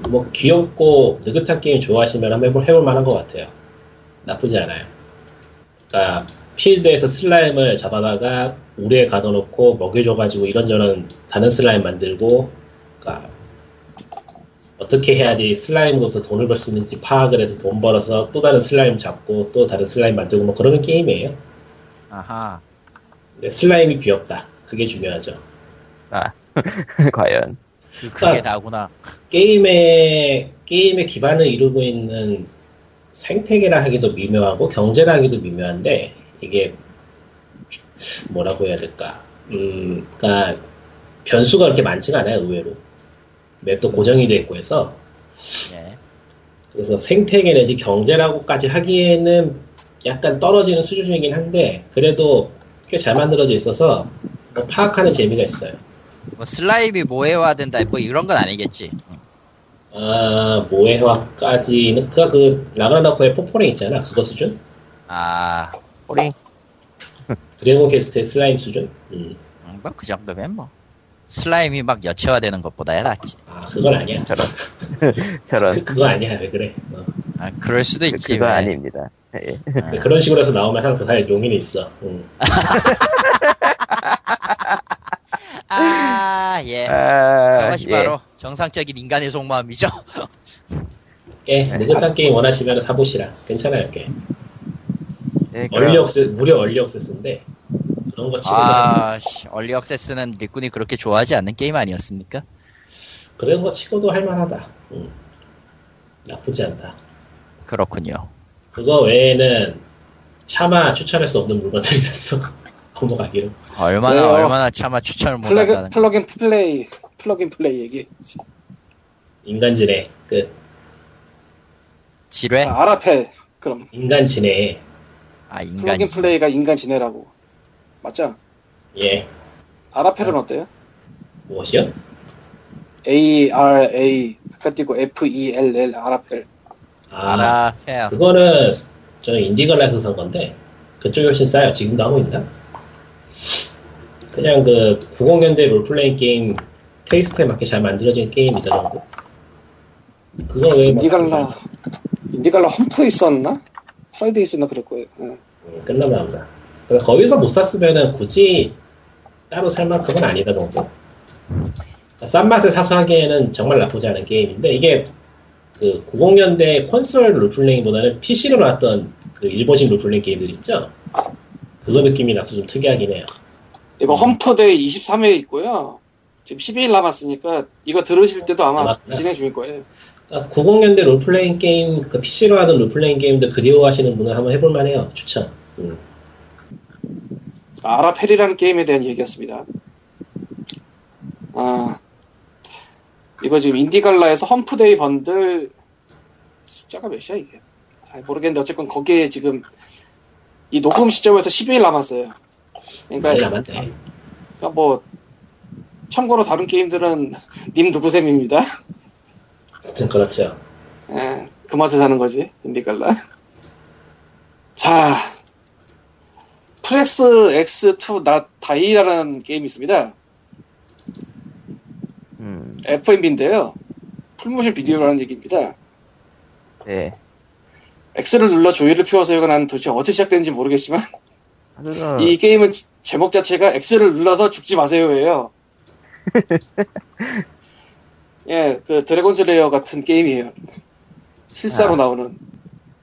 뭐 귀엽고 느긋한 게임 좋아하시면 한번 해볼, 해볼 만한 것 같아요. 나쁘지 않아요. 그러니까 필드에서 슬라임을 잡아다가 우레에 가둬놓고 먹여줘가지고 이런저런 다른 슬라임 만들고, 그러니까 어떻게 해야지 슬라임으로부터 돈을 벌 수 있는지 파악을 해서 돈 벌어서 또 다른 슬라임 잡고 또 다른 슬라임 만들고 뭐 그러는 게임이에요. 아하. 근데 슬라임이 귀엽다. 그게 중요하죠. 아, 과연. 그, 그게 그러니까 나구나. 게임의, 게임의 기반을 이루고 있는 생태계라 하기도 미묘하고 경제라 하기도 미묘한데, 이게 뭐라고 해야 될까. 음, 그러니까 변수가 그렇게 많지가 않아요, 의외로. 맵도 고정이 돼 있고 해서. 네. 그래서 생태계 내지 경제라고까지 하기에는 약간 떨어지는 수준이긴 한데, 그래도 꽤 잘 만들어져 있어서 파악하는 재미가 있어요. 뭐 슬라임이 모해화된다 뭐 이런 건 아니겠지. 아, 모해화까지는 그, 그 라그나노크의 포포링 있잖아, 그거 수준? 아, 포링. 드래곤 퀘스트의 슬라임 수준? 음. 음, 뭐 그 정도면 뭐 슬라임이 막 여체화되는 것보다야 낫지. 아, 그건 아니야. 저런. 저런. 그, 그거 아니야. 왜 그래? 어. 아, 그럴 수도 있지. 그거 왜. 아닙니다. 예. 아. 그런 식으로 해서 나오면 항상 사실 용인이 있어. 응. 아, 예. 아, 저것이 예. 바로 정상적인 인간의 속마음이죠. 예, 느긋한 게임 원하시면 사보시라. 괜찮아요, 이렇게. 예, 얼리 억세스, 무료 얼리 억세스인데. 그런 거 치고는. 아, 씨, 얼리 억세스는 리꾼이 그렇게 좋아하지 않는 게임 아니었습니까? 그런 거 치고도 할만하다. 응. 나쁘지 않다. 그렇군요. 그거 외에는 차마 추천할 수 없는 물건들이었어. 넘어가기로. 얼마나 어, 얼마나 차마 추천을 못 한다는. 플러그인 플레이, 플러그인 플레이 얘기. 인간 지뢰 끝. 지뢰? 아, 아라펠 그럼. 인간 지뢰. 아, 인간. 플러그인 플레이가 인간 지뢰라고. 맞죠? 예. 아라펠은 어. 어때요? 무엇이요? A R A 아까 띄고 F E L L 아라펠. 아, 아라펠. 그거는 저는 인디걸라에서 산 건데 그쪽이 훨씬 싸요. 지금도 하고 있나? 그냥 그 구십 년대 롤플레잉 게임 테이스트에 맞게 잘 만들어진 게임이더라고. 그거 왜 인디갈라 인디갈라 홈프에 있었나? 프라이드에 있었나 그럴 거예요. 응. 응, 끝나나 보다. 거기서 못 샀으면은 굳이 따로 살 만큼은 아니다 정도. 싼 맛에 사서 하기에는 정말 나쁘지 않은 게임인데, 이게 그 구십 년대 콘솔 롤플레잉보다는 피시로 나왔던 그 일본식 롤플레잉 게임들 있죠? 그거 느낌이 나서 좀 특이하긴 해요. 이거 험프데이 이십삼 회 있고요. 지금 십이 일 남았으니까 이거 들으실 때도 아마 맞다. 진행 중일 거예요. 아, 구십 년대 롤플레잉 게임, 그 피시로 하던 롤플레잉 게임들 그리워하시는 분은 한번 해볼만 해요. 추천. 음. 아라펠이라는 게임에 대한 얘기였습니다. 아, 이거 지금 인디갈라에서 험프데이 번들 숫자가 몇이야 이게? 아, 모르겠는데 어쨌건 거기에 지금 이 녹음 시점에서 십이 일 남았어요. 그러니까, 그러니까 뭐 참고로 다른 게임들은 님 누구셈입니다. 하여튼 그렇죠. 예, 그 맛에 사는 거지 인디갈라. 자, 프렉스 엑스 투 나 다이라는 게임이 있습니다. 음. 에프엠비인데요. 풀모션 비디오라는 얘기입니다. 네. X를 눌러 조이를 피워서 이거 난 도대체 어떻게 시작되는지 모르겠지만 아, 이 게임은 제목 자체가 X를 눌러서 죽지 마세요예요. 예, 그 드래곤 슬레이어 같은 게임이에요. 실사로 아, 나오는.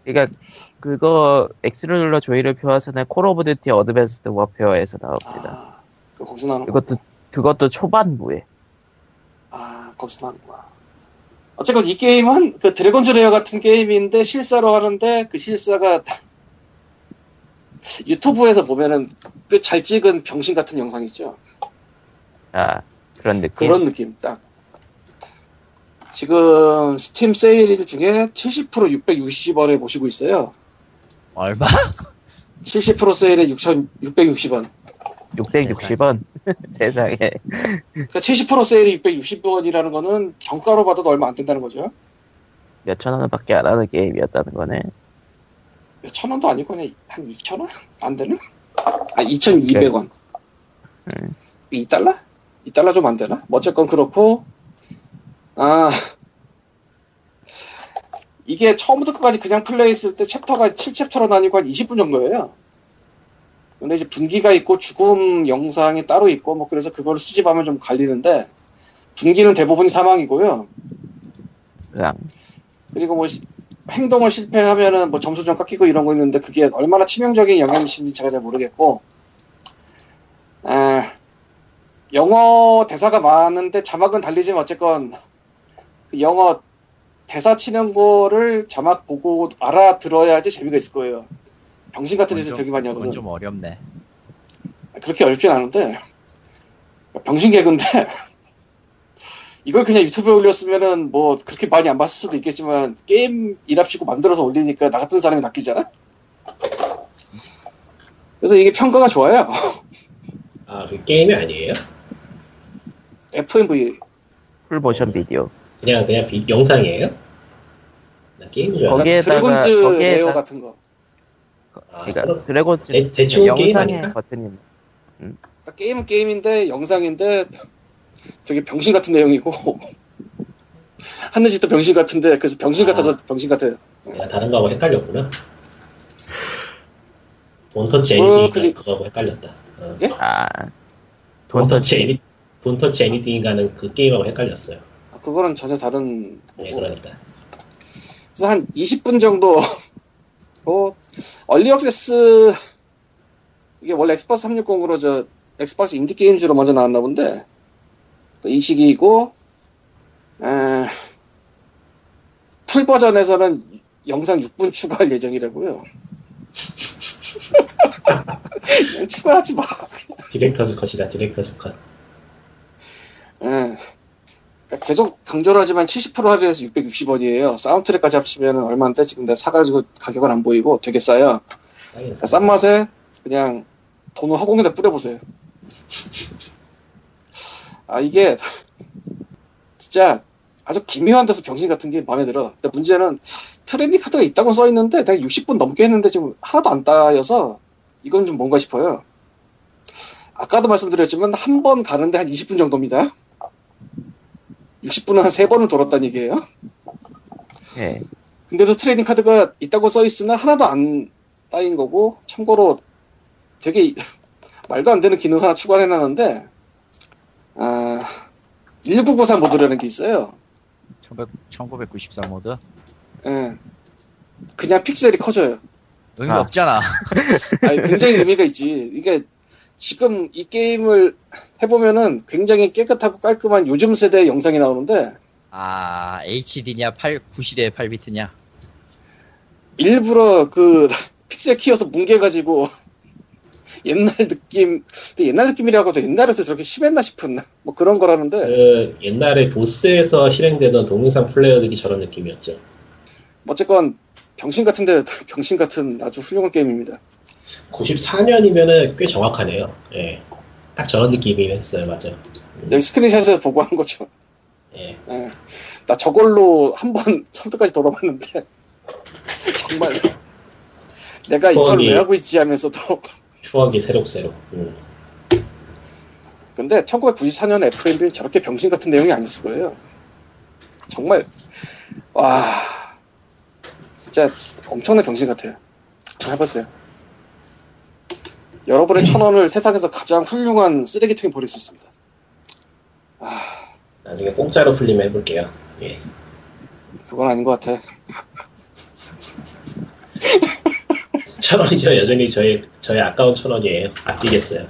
그러니까 그거 X를 눌러 조이를 피워서는 콜 오브 듀티 어드밴스드 워페어에서 나옵니다. 아, 그 거기서 나오는. 그것도 그것도 초반부에. 아, 거기서 나오는 거야. 어쨌건 이 게임은 그 드래곤 슬레이어 같은 게임인데 실사로 하는데 그 실사가 유튜브에서 보면은 꽤 잘 찍은 병신 같은 영상 있죠. 아, 그런 느낌. 그런 느낌 딱. 지금 스팀 세일 중에 칠십 퍼센트 육백육십 원에 모시고 있어요. 얼마? 칠십 퍼센트 세일에 육천육백육십 원. 육백육십 원? 세상에. 그러니까 칠십 퍼센트 세일이 육백육십 원이라는 거는 정가로 봐도 얼마 안 된다는 거죠. 몇천 원밖에 안 하는 게임이었다는 거네. 몇천 원도 아니고 그냥 한 이천 원? 안 되는? 아, 이천이백 원. 네. 이 달러? 이 달러 좀 안 되나? 어쨌건 그렇고, 아, 이게 처음부터 끝까지 그냥 플레이했을 때 챕터가 칠 챕터로 나뉘고 한 이십 분 정도예요. 근데 이제 분기가 있고 죽음 영상이 따로 있고 뭐 그래서 그걸 수집하면 좀 갈리는데 분기는 대부분이 사망이고요. 그리고 뭐 시, 행동을 실패하면은 뭐 점수 좀 깎이고 이런 거 있는데 그게 얼마나 치명적인 영향인지 제가 잘 모르겠고, 아, 영어 대사가 많은데 자막은 달리지만 어쨌건 그 영어 대사 치는 거를 자막 보고 알아들어야지 재미가 있을 거예요. 병신 같은 짓을 되게 많이 하거든. 좀 어렵네. 그렇게 어렵진 않은데 병신 개그인데 이걸 그냥 유튜브에 올렸으면은 뭐 그렇게 많이 안 봤을 수도 있겠지만 게임 일합시고 만들어서 올리니까 나 같은 사람이 낚이잖아. 그래서 이게 평가가 좋아요. 아, 그 게임이 아니에요? 에프엠브이. 풀 모션 비디오. 그냥 그냥 비, 영상이에요? 나 게임 좋아. 드래곤즈 레어 같은 거. 아, 그러니까 드래곤즈 대, 대충 영상의 버튼입니다. 음. 그러니까 게임은 게임인데 영상인데 되게 병신 같은 내용이고 하는 짓도 병신 같은데 그래서 병신 같아서 아, 병신 같아요. 내가 다른 거하고 헷갈렸구나. 돈터치 애니딩 그리... 그거하고 헷갈렸다. 어. 예? 아, 돈터치 애니 돈터치 애니딩이라는 그 게임하고 헷갈렸어요. 아, 그거는 전혀 다른. 예, 그러니까. 그래서 한 이십 분 정도. 어, 얼리 액세스 이게 원래 엑스박스 삼백육십으로 저 엑스박스 인디 게임즈로 먼저 나왔나 본데 또 이 시기이고, 에, 풀 버전에서는 영상 육 분 추가할 예정이라고요. 추가하지 마. 디렉터즈 컷이다. 디렉터즈 컷. 에, 그러니까 계속 강조를 하지만 칠십 퍼센트 할인해서 육백육십 원이에요. 사운드트랙까지 합치면 얼마인데 지금 내가 사가지고 가격은 안 보이고 되게 싸요. 그러니까 싼 맛에 그냥 돈을 허공에다 뿌려보세요. 아, 이게 진짜 아주 기묘한 데서 병신 같은 게 마음에 들어. 근데 문제는 트렌디 카드가 있다고 써있는데 내가 육십 분 넘게 했는데 지금 하나도 안 따여서 이건 좀 뭔가 싶어요. 아까도 말씀드렸지만 한 번 가는데 한 이십 분 정도입니다. 육십 분은 한 세 번을 돌았다는 얘기예요. 네. 근데도 트레이딩 카드가 있다고 써있으나 하나도 안 따인 거고, 참고로 되게 말도 안 되는 기능 하나 추가를 해놨는데, 아, 천구백구십삼 모드라는 게 있어요. 천구백구십삼 모드? 예. 네. 그냥 픽셀이 커져요. 의미가 아. 없잖아. 아니, 굉장히 의미가 있지. 이게 지금 이 게임을 해보면은 굉장히 깨끗하고 깔끔한 요즘 세대의 영상이 나오는데, 아, 에이치디냐 구시대의 팔 비트냐 일부러 그 픽셀 키워서 뭉개가지고 옛날 느낌, 옛날 느낌이라고도 옛날에도 저렇게 심했나 싶은 뭐 그런 거라는데, 그 옛날에 도스에서 실행되던 동영상 플레이어들이 저런 느낌이었죠. 어쨌건 병신 같은데 병신 같은 아주 훌륭한 게임입니다. 구십사 년이면은 꽤 정확하네요. 예, 딱 저런 느낌이긴 했어요. 맞아. 여기 스크린샷에서 보고 한 거죠. 예. 예. 나 저걸로 한번 처음부터까지 돌아봤는데 정말 내가 이걸 왜 하고 있지 하면서도 추억이 새록새록. 음. 근데 천구백구십사 년 에프엠비는 저렇게 병신 같은 내용이 아니었을 거예요. 정말 와 진짜 엄청난 병신 같아요. 해봤어요. 여러분의 천 원을 세상에서 가장 훌륭한 쓰레기통에 버릴 수 있습니다. 아... 나중에 공짜로 풀리면 해볼게요. 예. 그건 아닌 것 같아. 천 원이죠. 여전히 저의, 저의 아까운 천 원이에요. 아끼겠어요.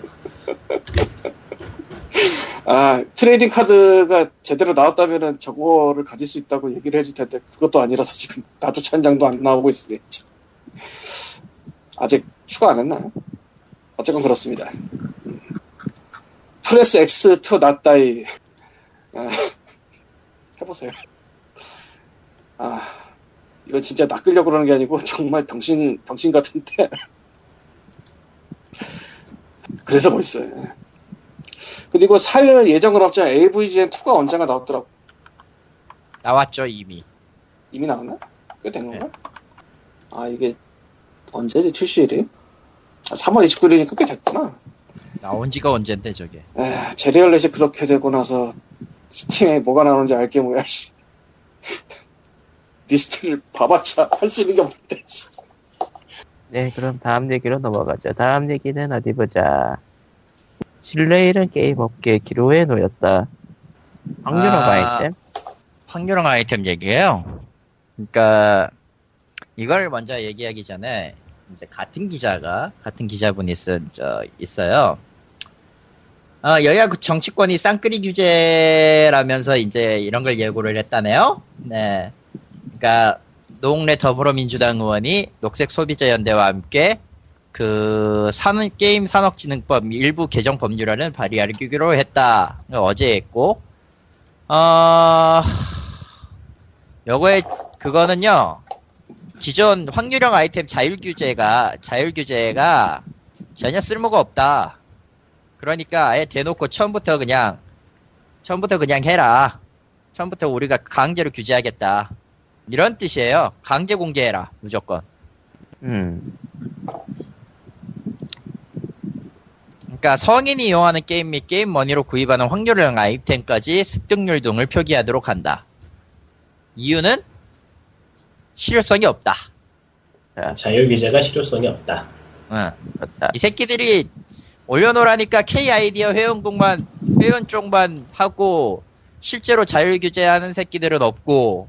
아, 트레이딩 카드가 제대로 나왔다면은 저거를 가질 수 있다고 얘기를 해줄 텐데 그것도 아니라서 지금 나조차 한 장도 안 나오고 있으니 아직 추가 안 했나요? 어쨌건 그렇습니다. 음. 프레스 X to not die. 아, 해보세요. 아, 이건 진짜 낚으려고 그러는 게 아니고 정말 병신 병신 같은데 그래서 멋있어요. 그리고 살 예정을 없지만 에이브이지엔 투가 언젠가 나왔더라고. 나왔죠. 이미 이미 나왔나? 꽤 된 건가? 네. 아, 이게 언제지 출시일이? 아, 삼월 이십구일이니까 꽤 됐구나. 나온 지가 언젠데 저게. 에, 제리얼렛이 그렇게 되고 나서 스팀에 뭐가 나오는지 알게 뭐야. 리스트를 봐봤자 할 수 있는 게 없는데. 네, 그럼 다음 얘기로 넘어가죠. 다음 얘기는 어디 보자. 실내일은 게임업계 기로에 놓였다. 확률형 아, 아이템? 확률형 아이템 얘기예요. 그러니까 이걸 먼저 얘기하기 전에 이제 같은 기자가 같은 기자분이 쓴 저 있어요. 어, 여야 정치권이 쌍끌이 규제라면서 이제 이런 걸 예고를 했다네요. 네, 그러니까 노웅래 더불어민주당 의원이 녹색소비자연대와 함께 그 산, 게임 산업진흥법 일부 개정 법률안을 발의하기로 했다. 어제 했고, 어, 요거에 그거는요, 기존 확률형 아이템 자율 규제가 자율 규제가 전혀 쓸모가 없다. 그러니까 아예 대놓고 처음부터 그냥 처음부터 그냥 해라. 처음부터 우리가 강제로 규제하겠다. 이런 뜻이에요. 강제 공개해라, 무조건. 음. 그러니까 성인이 이용하는 게임 및 게임 머니로 구입하는 확률형 아이템까지 습득률 등을 표기하도록 한다. 이유는 실효성이 없다. 아, 자율 규제가 실효성이 없다. 응. 그렇다. 이 새끼들이 올려놓으라니까 K 아이디어 회원국만 회원 쪽만 하고 실제로 자율 규제하는 새끼들은 없고.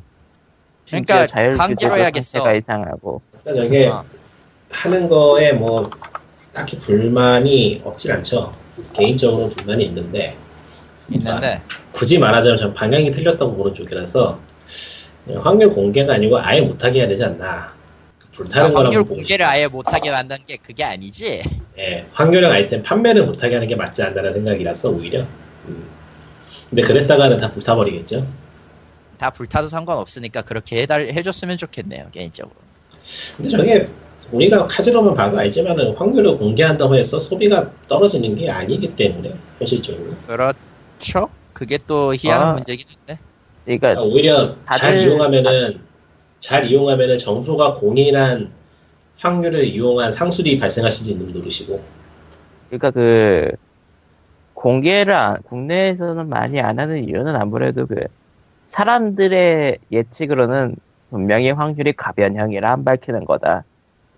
그러니까 강제로 해야겠어. 이상하고. 그러니까 이게 어. 하는 거에 뭐 딱히 불만이 없진 않죠. 개인적으로는 불만이 있는데. 있는데. 굳이 말하자면 전 방향이 틀렸다고 보는 쪽이라서 확률 공개가 아니고 아예 못하게 해야 되지 않나. 불타는 거라고. 확률 공개를 아예 못하게 만든 게 그게 아니지. 예, 확률형 아이템 판매를 못하게 하는 게 맞지 않나라는 생각이라서 오히려. 음. 근데 그랬다가는 다 불타버리겠죠. 다 불타도 상관없으니까 그렇게 해달, 해줬으면 좋겠네요, 개인적으로. 근데 저게 우리가 카지노만 봐서 알지만은 확률을 공개한다고 해서 소비가 떨어지는 게 아니기 때문에 현실적으로. 그렇죠. 그게 또 희한한 아, 문제긴 한데. 그러니까, 그러니까 오히려 다들, 잘 이용하면은 잘 이용하면은 정부가 공인한 확률을 이용한 상술이 발생할 수도 있는 노릇이고. 그러니까 그 공개를 안, 국내에서는 많이 안 하는 이유는 아무래도 그. 사람들의 예측으로는 분명히 확률이 가변형이라 안 밝히는 거다.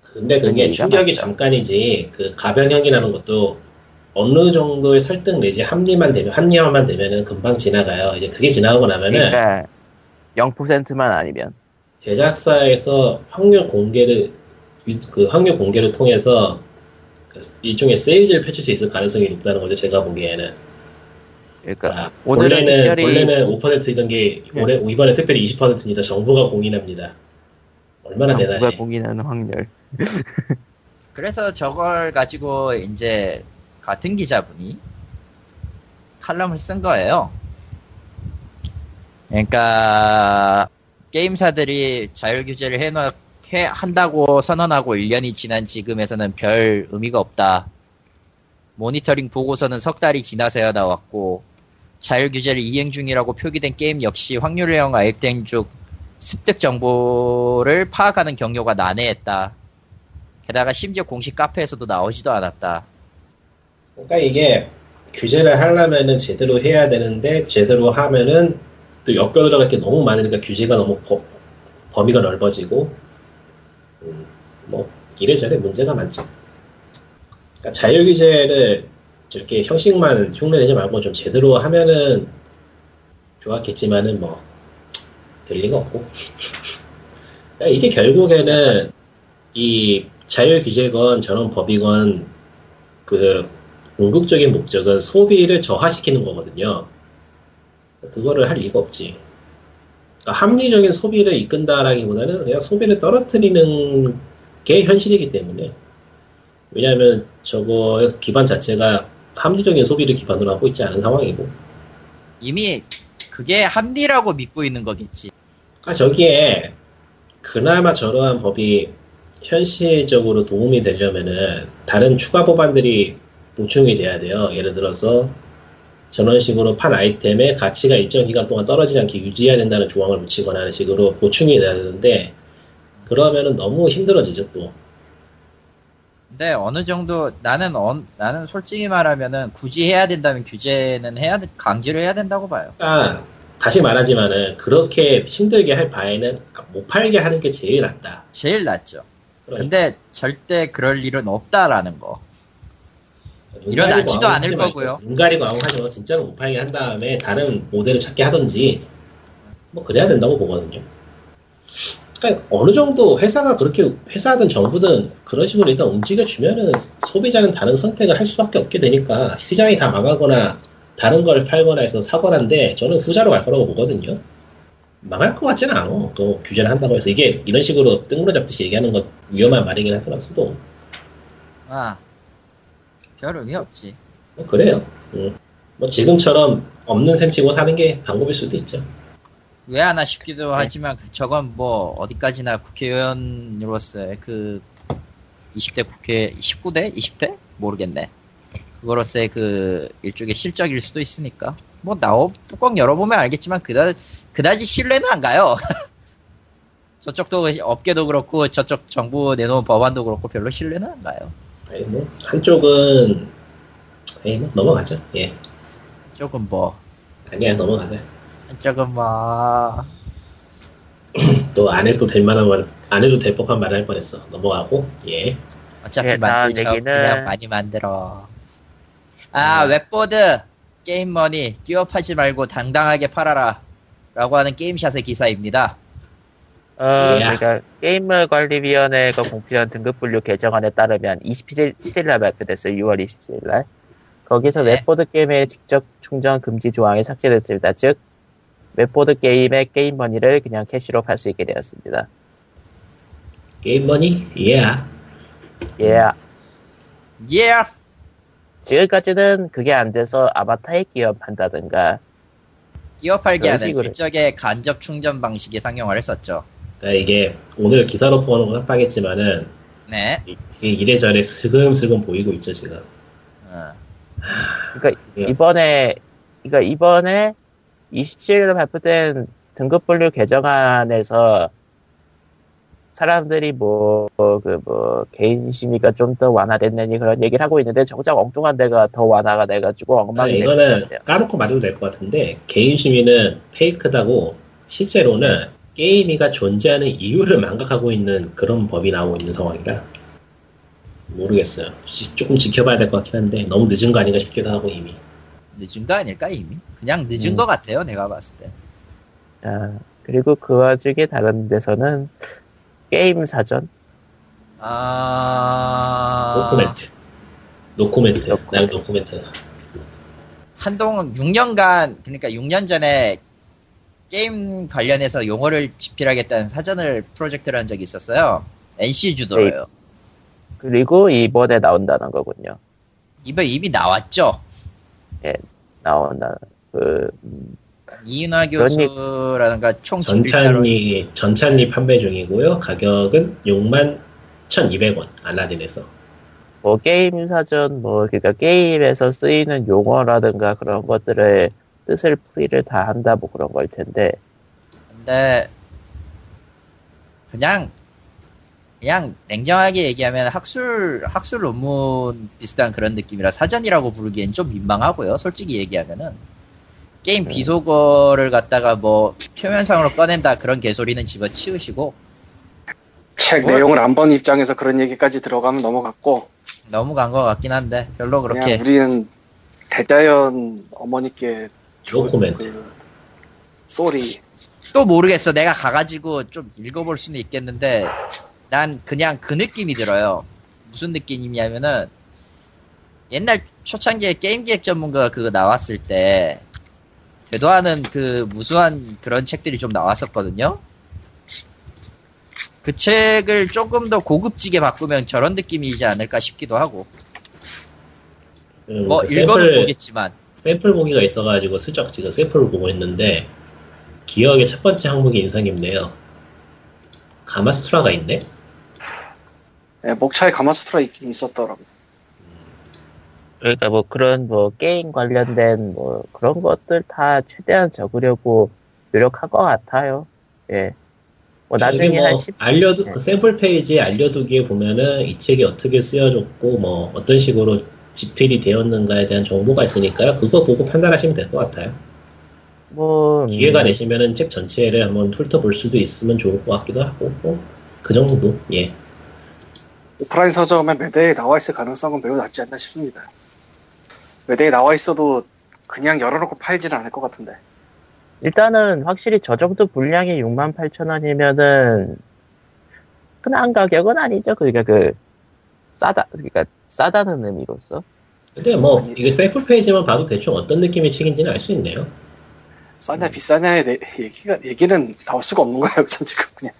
근데 그게 충격이 맞죠. 잠깐이지 그 가변형이라는 것도 어느 정도의 설득 내지 합리만 되면 합리화만 되면은 금방 지나가요. 이제 그게 지나고 나면은 그러니까 영 퍼센트만 아니면 제작사에서 확률 공개를 그 확률 공개를 통해서 일종의 세일즈를 펼칠 수 있을 가능성이 높다는 거죠. 제가 보기에는. 그러니까 아, 원래는 특별히... 원래는 오 퍼센트이던 게 올해 네. 이번에 특별히 이십 퍼센트입니다. 정부가 공인합니다. 얼마나 대단해. 정부가 공인하는 확률. 그래서 저걸 가지고 이제 같은 기자분이 칼럼을 쓴 거예요. 그러니까 게임사들이 자율 규제를 해놓 해 한다고 선언하고 일 년이 지난 지금에서는 별 의미가 없다. 모니터링 보고서는 석 달이 지나서야 나왔고 자율 규제를 이행 중이라고 표기된 게임 역시 확률형 아이템 중 습득 정보를 파악하는 경로가 난해했다. 게다가 심지어 공식 카페에서도 나오지도 않았다. 그러니까 이게 규제를 하려면은 제대로 해야 되는데 제대로 하면은 또 엮여 들어갈 게 너무 많으니까 규제가 너무 범, 범위가 넓어지고 음, 뭐 이래저래 문제가 많죠. 그러니까 자율 규제를 저렇게 형식만 흉내내지 말고 좀 제대로 하면은 좋았겠지만은 뭐 될 리가 없고 그러니까 이게 결국에는 이 자율 규제건 저런 법이건 그 궁극적인 목적은 소비를 저하시키는 거거든요. 그거를 할 리가 없지. 그러니까 합리적인 소비를 이끈다라기보다는 그냥 소비를 떨어뜨리는 게 현실이기 때문에. 왜냐하면 저거 기반 자체가 합리적인 소비를 기반으로 하고 있지 않은 상황이고 이미 그게 합리라고 믿고 있는 거겠지. 아 저기에 그나마 저러한 법이 현실적으로 도움이 되려면은 다른 추가 법안들이 보충이 돼야 돼요. 예를 들어서 저런 식으로 판 아이템의 가치가 일정 기간 동안 떨어지지 않게 유지해야 된다는 조항을 붙이거나 하는 식으로 보충이 돼야 되는데 그러면은 너무 힘들어지죠 또. 근데 어느 정도 나는 어, 나는 솔직히 말하면은 굳이 해야 된다면 규제는 해야 강제로 해야 된다고 봐요. 아 다시 말하지만은 그렇게 힘들게 할 바에는 못 팔게 하는 게 제일 낫다. 제일 낫죠. 그러니까. 근데 절대 그럴 일은 없다라는 거. 일어나지도 않을 거고요. 눈 가리고 아무 하죠. 진짜로 못 팔게 한 다음에 다른 모델을 찾게 하든지 뭐 그래야 된다고 보거든요. 그러니까 어느 정도 회사가 그렇게 회사든 정부든 그런 식으로 일단 움직여주면은 소비자는 다른 선택을 할 수밖에 없게 되니까 시장이 다 망하거나 다른 걸 팔거나 해서 사거나인데 저는 후자로 갈 거라고 보거든요. 망할 것 같지는 않아. 또 규제를 한다고 해서 이게 이런 식으로 뜬구름 잡듯이 얘기하는 것 위험한 말이긴 하더라도 아 별 의미 없지. 뭐 그래요. 응. 뭐 지금처럼 없는 셈치고 사는 게 방법일 수도 있죠. 왜 하나 싶기도 네. 하지만 저건 뭐 어디까지나 국회의원으로서의 그 이십 대 국회 십구 대? 이십 대? 모르겠네. 그거로서의 그 일종의 실적일 수도 있으니까 뭐 나오 뚜껑 열어보면 알겠지만 그다, 그다지 신뢰는 안 가요. 저쪽도 업계도 그렇고 저쪽 정부 내놓은 법안도 그렇고 별로 신뢰는 안 가요. 에이 뭐 한쪽은 에이 뭐 넘어가죠. 예. 한쪽은 뭐 아니야 넘어가자. 한쪽은 뭐 또 안 해도 될 만한 말 안 해도 될 법한 말을 할 뻔했어. 넘어가고 예. 어차피 예, 만들자 얘기는... 그냥 많이 만들어. 아 음. 웹보드 게임머니 끼업하지 말고 당당하게 팔아라 라고 하는 게임샷의 기사입니다. 어, 그러니까 게임물관리위원회가 공표한 등급분류 개정안에 따르면 이십칠일날 발표됐어요. 유월 이십칠일날 거기서 네. 웹보드 게임의 직접 충전 금지 조항이 삭제됐습니다. 즉 웹보드 게임의 게임머니를 그냥 캐시로 팔 수 있게 되었습니다. 게임머니? 예. 예. 예. 지금까지는 그게 안 돼서 아바타에 끼업한다든가 끼업팔게 하는 일적의 간접 충전 방식의 상용화를 썼죠. 그러니까 이게 오늘 기사로 보는 건 합방했지만은 네. 이게 이래저래 슬금슬금 보이고 있죠 지금. 어. 그러니까 이번에 그러니까 이번에 이십칠일에 발표된 등급분류 개정안에서 사람들이 뭐 그 뭐 개인 심의가 좀 더 완화됐느니 그런 얘기를 하고 있는데 정작 엉뚱한 데가 더 완화가 돼가지고 엉망이 아니, 이거는 까놓고 말해도 될 것 같은데 개인 심의는 페이크다고 실제로는 게임이가 존재하는 이유를 망각하고 있는 그런 법이 나오고 있는 상황이라 모르겠어요. 조금 지켜봐야 될 것 같긴 한데 너무 늦은 거 아닌가 싶기도 하고 이미 늦은 거 아닐까 이미? 그냥 늦은 음. 것 같아요 내가 봤을 때. 아 그리고 그 와중에 다른 데서는 게임 사전? 아... 노코멘트. 노코멘트. 나는 노코멘트. 한동안 육 년간, 그러니까 육 년 전에 게임 관련해서 용어를 집필하겠다는 사전을 프로젝트를 한 적이 있었어요. 엔씨 주도로요. 그리고 이번에 나온다는 거군요. 이번 이미 나왔죠? 예, 나온다는... 그... 음... 이윤화 교수라든가 총 전찬리 전찬리 판매 중이고요. 가격은 육만 천이백 원 알라딘에서. 뭐 게임 사전 뭐 그러니까 게임에서 쓰이는 용어라든가 그런 것들의 뜻을 풀이를 다 한다 뭐 그런 걸 텐데. 근데 그냥 그냥 냉정하게 얘기하면 학술 학술 논문 비슷한 그런 느낌이라 사전이라고 부르기엔 좀 민망하고요. 솔직히 얘기하면은. 게임 비속어를 갖다가 뭐 표면상으로 꺼낸다 그런 개소리는 집어치우시고 책 뭐, 내용을 안 본 입장에서 그런 얘기까지 들어가면 넘어갔고 넘어간 것 같긴 한데 별로 그렇게 우리는 대자연 어머니께 조코멘트 쏘리 또 모르겠어 내가 가가지고 좀 읽어볼 수는 있겠는데 난 그냥 그 느낌이 들어요. 무슨 느낌이냐면은 옛날 초창기에 게임기획 전문가가 그거 나왔을 때 되도하는 그 무수한 그런 책들이 좀 나왔었거든요. 그 책을 조금 더 고급지게 바꾸면 저런 느낌이지 않을까 싶기도 하고. 뭐 그 읽어는 보겠지만 샘플 보기가 있어가지고 슬쩍 지금 샘플을 보고 있는데 기억의 첫 번째 항목이 인상 깊네요. 가마수트라가 있네. 네, 목차에 가마수트라 있긴 있었더라고. 그러니까 뭐 그런 뭐 게임 관련된 뭐 그런 것들 다 최대한 적으려고 노력한 것 같아요. 예. 뭐 나중에 뭐 한 십... 알려두 네. 그 샘플 페이지에 알려두기에 보면은 이 책이 어떻게 쓰여졌고 뭐 어떤 식으로 집필이 되었는가에 대한 정보가 있으니까요. 그거 보고 판단하시면 될 것 같아요. 뭐 기회가 되시면은 책 전체를 한번 훑어볼 수도 있으면 좋을 것 같기도 하고 뭐, 그 정도. 예. 오프라인 서점에 매대에 나와 있을 가능성은 매우 낮지 않나 싶습니다. 매대에 나와 있어도 그냥 열어놓고 팔지는 않을 것 같은데. 일단은 확실히 저 정도 분량이 육만 팔천 원이면은 흔한 가격은 아니죠. 그러니까 그 싸다, 그러니까 싸다는 의미로서. 근데 뭐 이게 셀프 페이지만 봐도 대충 어떤 느낌의 책인지는 알 수 있네요. 싸냐 비싸냐의 내, 얘기가 얘기는 나올 수가 없는 거야 우선 지금 그냥.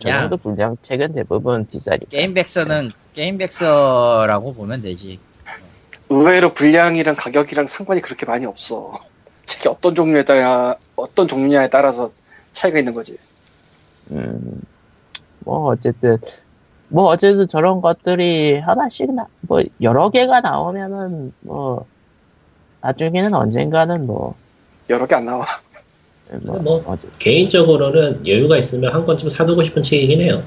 저 정도 분량 책은 대부분 비싸니까. 게임백서는 게임백서라고 보면 되지. 의외로 분량이랑 가격이랑 상관이 그렇게 많이 없어. 책이 어떤 종류에 따라 어떤 종류냐에 따라서 차이가 있는 거지. 음, 뭐 어쨌든 뭐 어쨌든 저런 것들이 하나씩 나, 뭐 여러 개가 나오면은 뭐 나중에는 언젠가는 뭐 여러 개 안 나와. 뭐, 뭐 어쨌든. 개인적으로는 여유가 있으면 한 권쯤 사두고 싶은 책이긴 해요.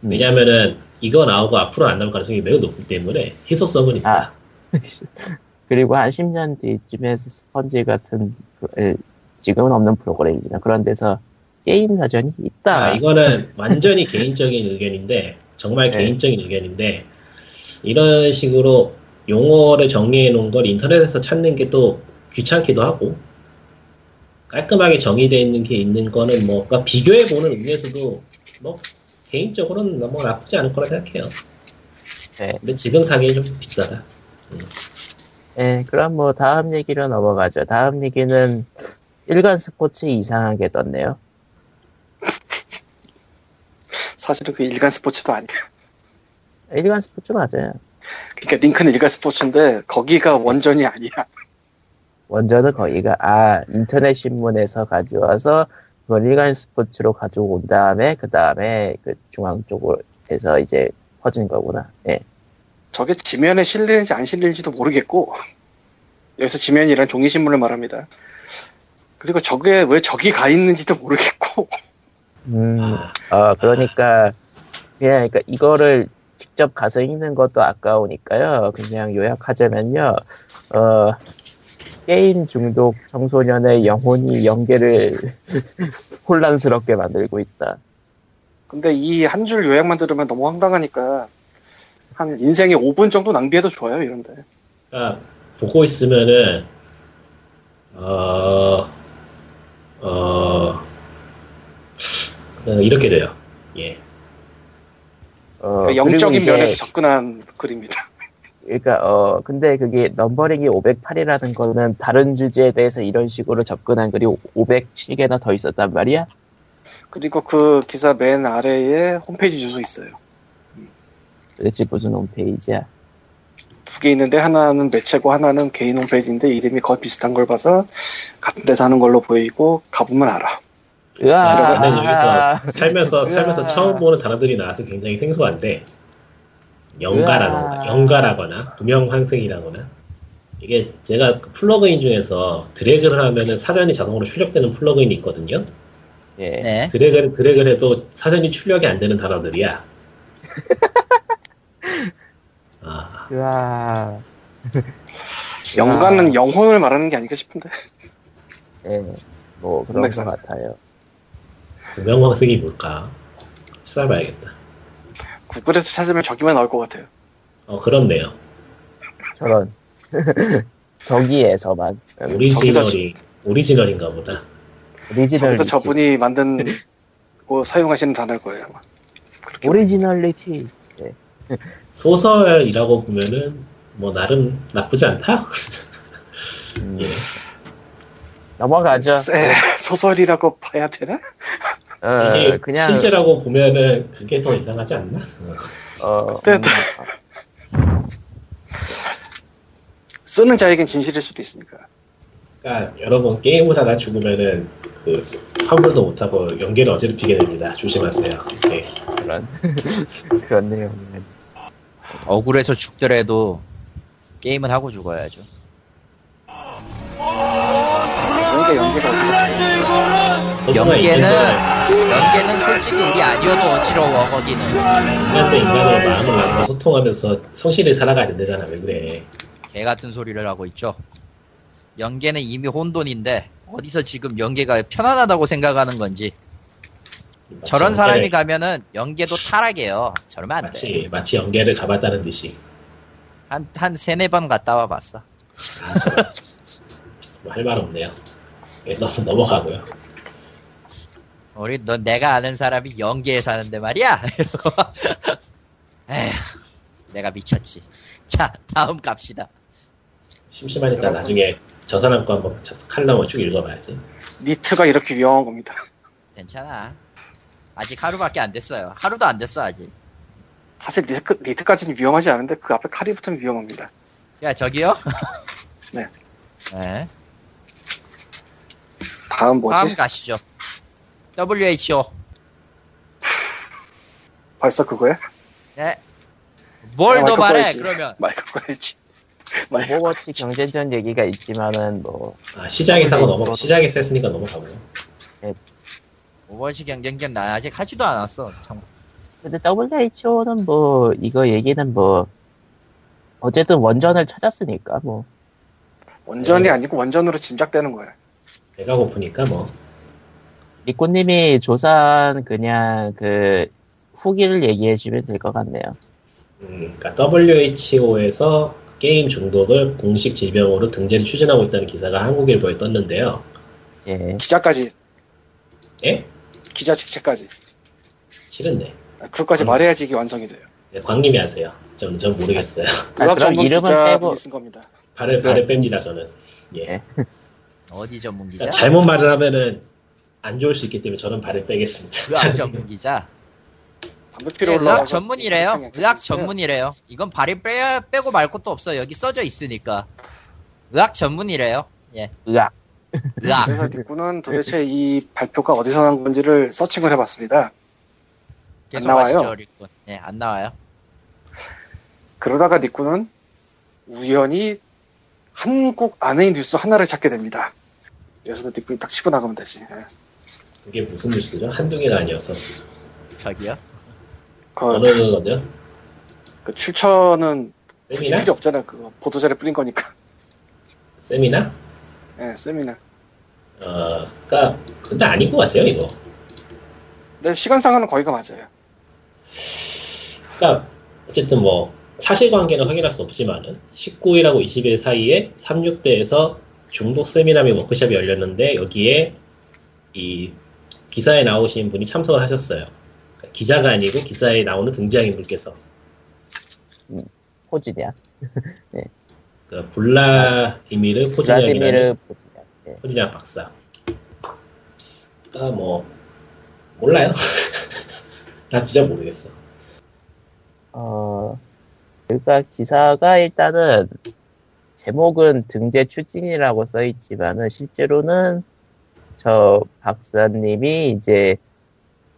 왜냐면은 이거 나오고 앞으로 안 나올 가능성이 매우 높기 때문에 희소성은 있다. 아. 그리고 한 십 년 뒤쯤에 스펀지 같은 지금은 없는 프로그램이지만 그런 데서 게임 사전이 있다. 아, 이거는 완전히 개인적인 의견인데 정말 네. 개인적인 의견인데 이런 식으로 용어를 정리해 놓은 걸 인터넷에서 찾는 게 또 귀찮기도 하고 깔끔하게 정의되어 있는 게 있는 거는 뭐 그러니까 비교해 보는 의미에서도 뭐 개인적으로는 너무 나쁘지 않을 거라 생각해요. 네. 근데 지금 사기엔 좀 비싸다. 음. 네, 그럼 뭐 다음 얘기로 넘어가죠. 다음 얘기는 일간 스포츠 이상하게 떴네요. 사실은 그 일간 스포츠도 아니에요. 일간 스포츠 맞아요. 그러니까 링크는 일간 스포츠인데 거기가 원전이 아니야. 원전은 거기가 아 인터넷 신문에서 가져와서 그걸 일간 스포츠로 가져온 다음에 그 다음에 그 중앙 쪽에서 이제 퍼진 거구나. 예. 저게 지면에 실리는지 안 실리는지도 모르겠고 여기서 지면이란 종이신문을 말합니다. 그리고 저게 왜 저기 가 있는지도 모르겠고 음, 어, 그러니까 그냥 그러니까 이거를 직접 가서 읽는 것도 아까우니까요. 그냥 요약하자면요. 어, 게임 중독 청소년의 영혼이 연계를 혼란스럽게 만들고 있다. 근데 이 한 줄 요약만 들으면 너무 황당하니까 한 인생에 오 분 정도 낭비해도 좋아요, 이런데. 그러니까 보고 있으면은 어, 어, 이렇게 돼요. 예. 어, 그러니까 영적인 이게, 면에서 접근한 글입니다. 그러니까 어, 근데 그게 넘버링이 오백팔이라는 거는 다른 주제에 대해서 이런 식으로 접근한 글이 오백칠 개나 더 있었단 말이야. 그리고 그 기사 맨 아래에 홈페이지 주소 있어요. 도대체 무슨 홈페이지야? 두 개 있는데 하나는 매체고 하나는 개인 홈페이지인데 이름이 거의 비슷한 걸 봐서 같은 데서 하는 걸로 보이고 가보면 알아. 으아~ 그러면 여기서 살면서 살면서 으아~ 처음 보는 단어들이 나와서 굉장히 생소한데 영가라거나 영가라거나 구명환승이라거나 이게 제가 플러그인 중에서 드래그를 하면은 사전이 자동으로 출력되는 플러그인이 있거든요. 예. 네. 드래그를 드래그를 해도 사전이 출력이 안 되는 단어들이야. 아. 와. 영가는 영혼을 말하는 게 아닐까 싶은데. 예, 네, 뭐 그런 것 같아요. 구명황승이 뭘까? 찾아봐야겠다. 구글에서 찾으면 저기만 나올 것 같아요. 어, 그렇네요. 저런. 저기에서만. 오리지널이 오리지널인가 보다. 오리지널. 그래서 저분이 만든 거 사용하시는 단어일 거예요. 아마. 오리지널리티. 네. 소설이라고 보면은 뭐 나름 나쁘지 않다. 음. 예. 넘어가죠. 쎄, 소설이라고 봐야 되나? 어, 이게 그냥 실제라고 보면은 그게 더 이상하지 않나? 어. 그때, 음. 쓰는 자에겐 진실일 수도 있으니까. 그러니까 여러분 게임을 하다 죽으면은 그 환불도 못하고 연계를 어지럽히게 됩니다. 조심하세요. 네. 그런 그런 내용이네. 억울해서 죽더라도 게임은 하고 죽어야죠. 연계 연계가 어지럽다. 연계는 연계는 솔직히 우리 아니어도 어지러워 거기는. 인간 대 인간으로 마음을 나눠 소통하면서 성실히 살아가야 된다잖아. 왜 그래? 개 같은 소리를 하고 있죠. 연계는 이미 혼돈인데 어디서 지금 연계가 편안하다고 생각하는 건지. 저런 연계... 사람이 가면은 연계도 타락해요. 저러면 안 돼. 마치, 마치 연계를 가봤다는 듯이. 한, 한 세네 번 갔다 와 봤어. 아, 뭐 할 말 없네요. 너무 넘어가고요. 우리, 너, 내가 아는 사람이 연계에 사는데 말이야? 이러고. 에휴, 내가 미쳤지. 자, 다음 갑시다. 심심하니까 여러분, 나중에 저 사람 거 한번 칼럼을 쭉 읽어봐야지. 니트가 이렇게 위험한 겁니다. 괜찮아. 아직 하루밖에 안 됐어요. 하루도 안 됐어, 아직. 사실 니트, 니트까지는 위험하지 않은데 그 앞에 칼이 붙으면 위험합니다. 야, 저기요? 네. 네. 다음 뭐지? 다음 가시죠. 더블유 에이치 오. 벌써 그거야? 네. 뭘 더 말해 꺼야지. 그러면? 마이크 꺼야지. 오버워치 경쟁전 얘기가 있지만은 뭐. 아, 시장에서 넘어. 시장에서 했으니까 넘어가고요. 네. 오버워치 경쟁전 나 아직 하지도 않았어. 참. 근데 더블유 에이치 오는 뭐 이거 얘기는 뭐 어쨌든 원전을 찾았으니까 뭐. 원전이 네. 아니고 원전으로 짐작되는 거야. 배가 고프니까 뭐. 리코님이 조사한 그냥 그 후기를 얘기해주면 될 것 같네요. 음, 그러니까 더블유 에이치 오에서 게임 중독을 공식 질병으로 등재를 추진하고 있다는 기사가 한국일보에 떴는데요. 예. 기자까지. 예? 기자 직책까지. 싫은데. 아, 그것까지 음. 말해야지 이게 완성이 돼요. 네, 광님이 하세요. 전, 전 모르겠어요. 아, 그럼 이름은 빼고 쓴 겁니다. 발을 발을 네. 뺍니다 저는. 예. 예. 어디 전문 기자? 그러니까 잘못 말을 하면은. 안 좋을 수 있기 때문에 저는 발을 빼겠습니다. 의학 전문 기자. 담배 피러 네, 올라가. 의학 전문이래요. 의학 전문이래요. 이건 발을 빼야 빼고 말 것도 없어. 여기 써져 있으니까. 의학 전문이래요. 예. 의학. 의학. 그래서 뒷구는 도대체 이 발표가 어디서 난 건지를 서칭을 해봤습니다. 안 나와요. 네, 안 나와요. 그러다가 뒷구는 우연히 한국 안의 뉴스 하나를 찾게 됩니다. 여기서도 뒷구이 딱 치고 나가면 되지. 예. 이게 무슨 뉴스죠? 한두 개가 아니어서. 자기야? 어느 거죠? 그 출처는 굳이 필요 없잖아. 그거 보도자료 뿌린 거니까. 세미나? 예, 세미나. 어, 그러니까 근데 아닌 것 같아요 이거. 근데 시간상으로는 거기가 맞아요. 그러니까 어쨌든 뭐 사실관계는 확인할 수 없지만은 십구 일하고 이십 일 사이에 삼십육 대에서 중독 세미나 및 워크숍이 열렸는데 여기에 이 기사에 나오신 분이 참석을 하셨어요. 기자가 아니고 기사에 나오는 등장인물께서. 음, 포지냐? 네. 그 블라디미르 포지냐라는 네. 포지냐 박사. 그러니까 뭐 몰라요. 나 진짜 모르겠어. 어, 그러니까 기사가 일단은. 제목은 등재 추진이라고 써있지만은 실제로는 저 박사님이 이제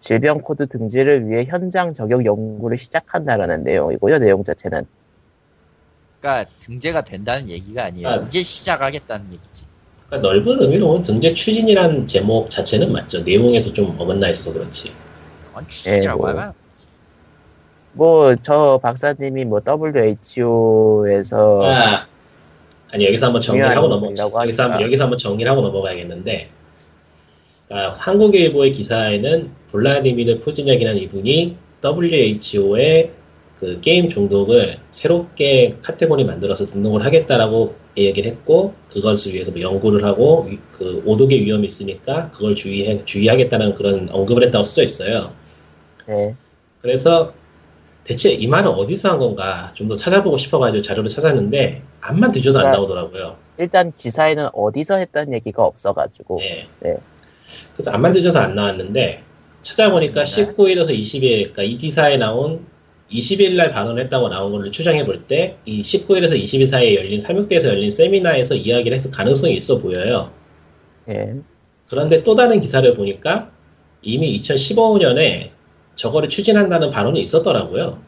질병 코드 등재를 위해 현장 적용 연구를 시작한다라는 내용이고요. 내용 자체는. 그러니까 등재가 된다는 얘기가 아니에요. 아, 이제 시작하겠다는 얘기지. 그러니까 넓은 의미로 등재 추진이라는 제목 자체는 맞죠. 내용에서 좀 어긋나 있어서 그렇지. 추진이라고 하면. 뭐 저 박사님이 뭐 더블유 에이치 오에서 아. 아니 여기서 한번 정리를 하고 넘어 여기서 한번, 여기서 한번 정리를 하고 넘어가야겠는데 그러니까 한국일보의 기사에는 블라디미르 포즈냐이라는 이분이 더블유 에이치 오의 그 게임 중독을 새롭게 카테고리 만들어서 등록을 하겠다라고 얘기를 했고 그것을 위해서 뭐 연구를 하고 그 오독의 위험이 있으니까 그걸 주의해 주의하겠다는 그런 언급을 했다고 쓰여 있어요. 네. 그래서 대체 이 말은 어디서 한 건가 좀 더 찾아보고 싶어가지고 자료를 찾았는데 암만 뒤져도 그러니까, 안 나오더라고요. 일단 기사에는 어디서 했다는 얘기가 없어가지고. 네. 네. 그래서 암만 뒤져도 안 나왔는데 찾아보니까 네. 십구 일에서 이십 일, 그러니까 이 기사에 나온 이십 일날 발언을 했다고 나온 걸 추정해볼 때 이 십구 일에서 이십 일 사이에 열린 삼십육 대에서 열린 세미나에서 이야기를 했을 가능성이 있어 보여요. 네. 그런데 또 다른 기사를 보니까 이미 이천십오 년에 저거를 추진한다는 발언이 있었더라고요.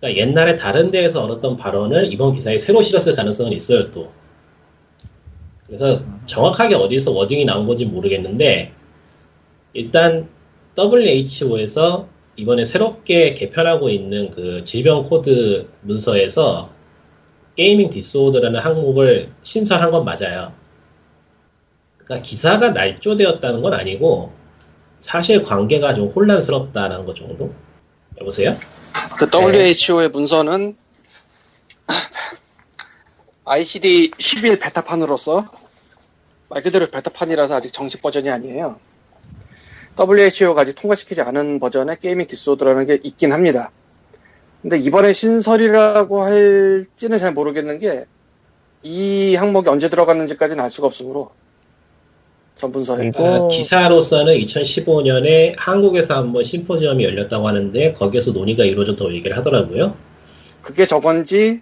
그러니까 옛날에 다른 데에서 얻었던 발언을 이번 기사에 새로 실었을 가능성은 있어요, 또. 그래서 정확하게 어디서 워딩이 나온 건지 모르겠는데 일단 더블유 에이치 오에서 이번에 새롭게 개편하고 있는 그 질병 코드 문서에서 게이밍 디스오더라는 항목을 신설한 건 맞아요. 그러니까 기사가 날조되었다는 건 아니고 사실 관계가 좀 혼란스럽다는 것 정도? 여보세요? 그 더블유에이치오의 네. 문서는 아이씨디 십일 베타판으로서 말 그대로 베타판이라서 아직 정식 버전이 아니에요. 더블유에이치오가 아직 통과시키지 않은 버전의 게이밍 디스오더라는 게 있긴 합니다. 근데 이번에 신설이라고 할지는 잘 모르겠는 게 이 항목이 언제 들어갔는지까지는 알 수가 없으므로 전분서에 그러니까 기사로서는 이천십오 년에 한국에서 한번 심포지엄이 열렸다고 하는데 거기에서 논의가 이루어졌다고 얘기를 하더라고요. 그게 저건지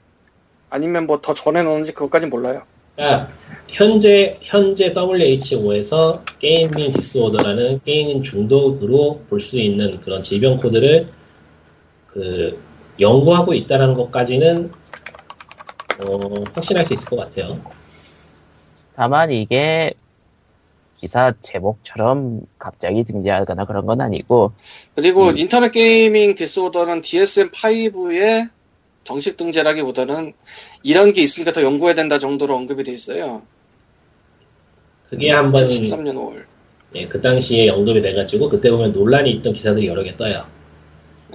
아니면 뭐 더 전에 넣는지 그것까진 몰라요. 그러니까 현재 현재 더블유에이치오에서 게이밍 디스오더라는 게이밍 중독으로 볼 수 있는 그런 질병 코드를 그 연구하고 있다는 것까지는 어, 확신할 수 있을 것 같아요. 다만 이게 기사 제목처럼 갑자기 등장하거나 그런 건 아니고 그리고 음. 인터넷 게이밍 디스오더는 디에스엠 파이브에 정식 등재라기보다는 이런 게 있으니까 더 연구해야 된다 정도로 언급이 돼 있어요. 그게 음, 한번 이천십삼 년 오월 예, 그 당시에 언급이 돼가지고 그때 보면 논란이 있던 기사들이 여러 개 떠요.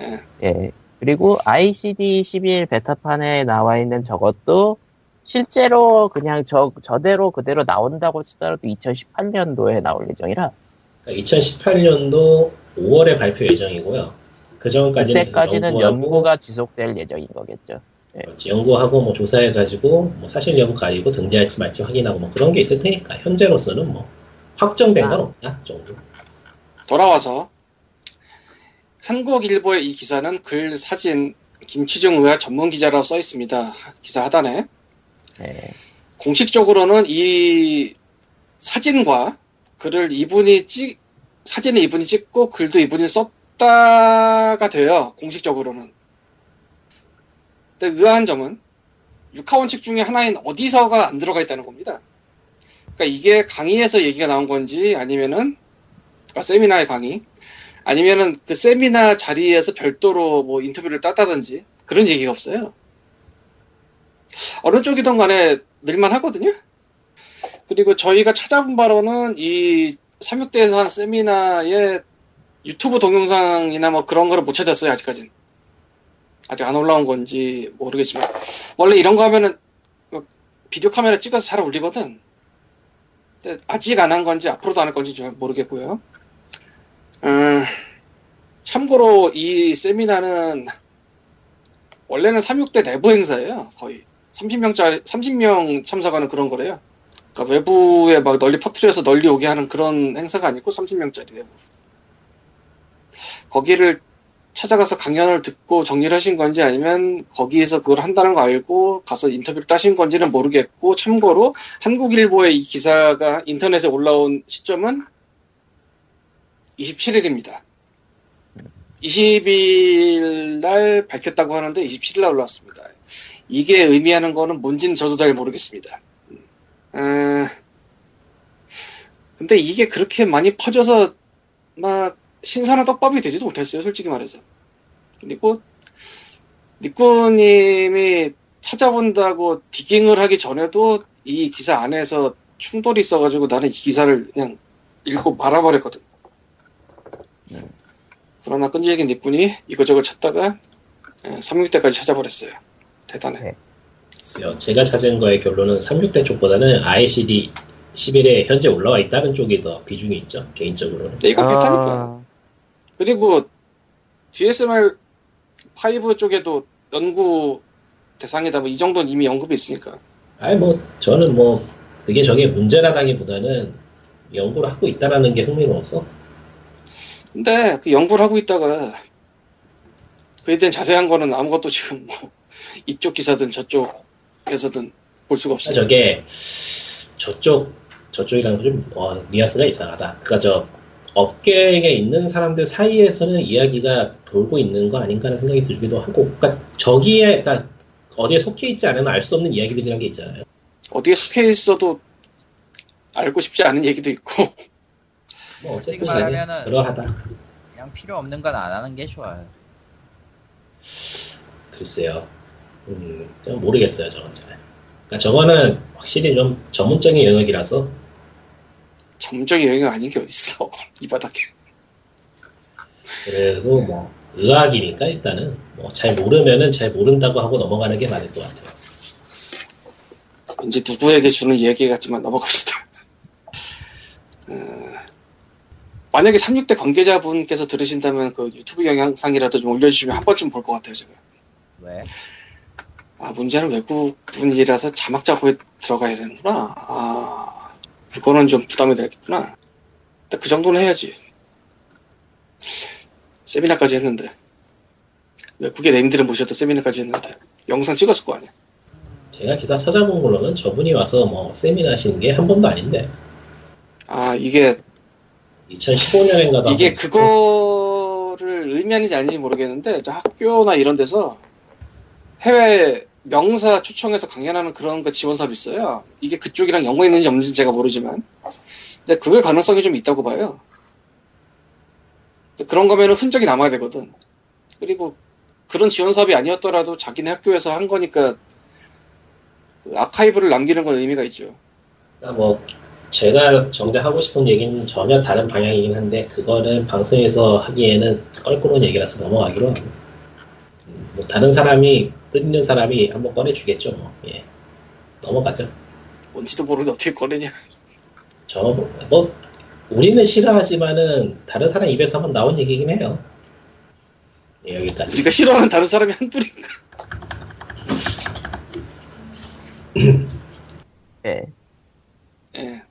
예. 예. 그리고 아이씨디 십일 베타판에 나와 있는 저것도 실제로 그냥 저, 저대로 그대로 나온다고 치더라도 이천십팔 년도에 나올 예정이라. 그러니까 이천십팔 년도 오월에 발표 예정이고요. 그 전까지는 그때까지는 연구가 지속될 예정인 거겠죠. 네. 그렇지, 연구하고 뭐 조사해가지고 뭐 사실 여부 가리고 등재할지 말지 확인하고 뭐 그런 게 있을 테니까 현재로서는 뭐 확정된 아. 건 없다 정도. 돌아와서. 한국 일보의 이 기사는 글, 사진, 김치중 의학 전문 기자라고 써 있습니다. 기사 하단에. 네. 공식적으로는 이 사진과 글을 이분이 찍, 사진을 이분이 찍고 글도 이분이 썼다가 돼요. 공식적으로는. 근데 의아한 점은 육하원칙 중에 하나인 어디서가 안 들어가 있다는 겁니다. 그러니까 이게 강의에서 얘기가 나온 건지 아니면은, 그러니까 세미나의 강의. 아니면은 그 세미나 자리에서 별도로 뭐 인터뷰를 땄다든지 그런 얘기가 없어요. 어느 쪽이든 간에 늘만 하거든요. 그리고 저희가 찾아본 바로는 이 삼육대에서 한 세미나에 유튜브 동영상이나 뭐 그런 거를 못 찾았어요. 아직까지는. 아직 안 올라온 건지 모르겠지만 원래 이런 거 하면은 비디오 카메라 찍어서 잘 올리거든. 근데 아직 안 한 건지 앞으로도 안 할 건지 잘 모르겠고요. 음, 참고로 이 세미나는 원래는 삼육대 내부 행사예요. 거의 삼십 명짜리 삼십 명 참석하는 그런 거래요. 그러니까 외부에 막 널리 퍼뜨려서 널리 오게 하는 그런 행사가 아니고 삼십 명짜리 내부. 거기를 찾아가서 강연을 듣고 정리를 하신 건지 아니면 거기에서 그걸 한다는 거 알고 가서 인터뷰를 따신 건지는 모르겠고 참고로 한국일보의 이 기사가 인터넷에 올라온 시점은 이십칠 일입니다. 이십 일 날 밝혔다고 하는데 이십칠 일 날 올라왔습니다. 이게 의미하는 거는 뭔지는 저도 잘 모르겠습니다. 아, 근데 이게 그렇게 많이 퍼져서 막 신선한 떡밥이 되지도 못했어요. 솔직히 말해서. 그리고 니꾸님이 찾아본다고 디깅을 하기 전에도 이 기사 안에서 충돌이 있어가지고 나는 이 기사를 그냥 읽고 말아버렸거든. 네. 그러나 끈질긴 니꾼이 이것저것 찾다가 삼십육대까지 찾아버렸어요. 대단해. 네. 제가 찾은 거의 결론은 삼십육대 쪽보다는 아이씨디 십일에 현재 올라와 있다는 쪽이 더 비중이 있죠. 개인적으로는. 네, 이건 비타니까. 아... 그리고 디에스엠알 파이브 쪽에도 연구 대상이다. 뭐 이 정도는 이미 연구가 있으니까. 아니 뭐 저는 뭐 그게 저게 문제라다기보다는 연구를 하고 있다라는 게 흥미로워서. 근데 그 연구를 하고 있다가 그에 대한 자세한 거는 아무것도 지금 뭐 이쪽 기사든 저쪽에서든 볼 수가 없어요. 저게 저쪽 저쪽이랑 좀 어, 뉘앙스가 이상하다. 그러니까 저 업계에 있는 사람들 사이에서는 이야기가 돌고 있는 거 아닌가 하는 생각이 들기도 하고, 그러니까 저기에 그러니까 어디에 속해 있지 않으면 알 수 없는 이야기들이란 게 있잖아요. 어디에 속해 있어도 알고 싶지 않은 얘기도 있고. 뭐 어쨌든 말하면은 그러하다. 그냥 필요 없는 건 안 하는 게 좋아요. 글쎄요. 음, 좀 모르겠어요, 저건 잘. 그러니까 저거는 확실히 좀 전문적인 영역이라서. 전문적인 영역 아닌 게 어딨어, 이 바닥에. 그래도 뭐 의학이니까 일단은 뭐 잘 모르면은 잘 모른다고 하고 넘어가는 게 맞을 것 같아요. 이제 누구에게 주는 얘기 같지만 넘어갑시다. 어, 만약에 삼십대 관계자분께서 들으신다면 그 유튜브 영상이라도 좀 올려주시면 한 번쯤 볼 것 같아요, 제가. 왜? 아, 문제는 외국분이라서 자막 작업에 들어가야 되는구나. 아, 그거는 좀 부담이 되겠구나. 딱 그 정도는 해야지. 세미나까지 했는데, 외국의 네임들을 모셔도 세미나까지 했는데 영상 찍었을 거 아니야. 제가 기사 찾아본 걸로는 저분이 와서 뭐 세미나 하시는 게 한 번도 아닌데. 아, 이게 이천십오년인가 이게 그거를 의미하는지 아닌지 모르겠는데, 저 학교나 이런 데서 해외 명사 초청해서 강연하는 그런 거 지원 사업 있어요. 이게 그쪽이랑 연관이 있는지 없는지 제가 모르지만, 근데 그게 가능성이 좀 있다고 봐요. 그런 거면은 흔적이 남아야 되거든. 그리고 그런 지원 사업이 아니었더라도 자기네 학교에서 한 거니까 그 아카이브를 남기는 건 의미가 있죠. 아, 뭐 제가 정작 하고 싶은 얘기는 전혀 다른 방향이긴 한데, 그거는 방송에서 하기에는 껄끄러운 얘기라서 넘어가기로 하고, 뭐 다른 사람이, 뜻 있는 사람이 한번 꺼내주겠죠 뭐. 예, 넘어가죠. 뭔지도 모르는데 어떻게 꺼내냐. 저 뭐 우리는 싫어하지만은 다른 사람 입에서 한번 나온 얘기긴 해요. 예, 여기까지. 우리가 싫어하는 다른 사람이 한둘인가? 예. 예.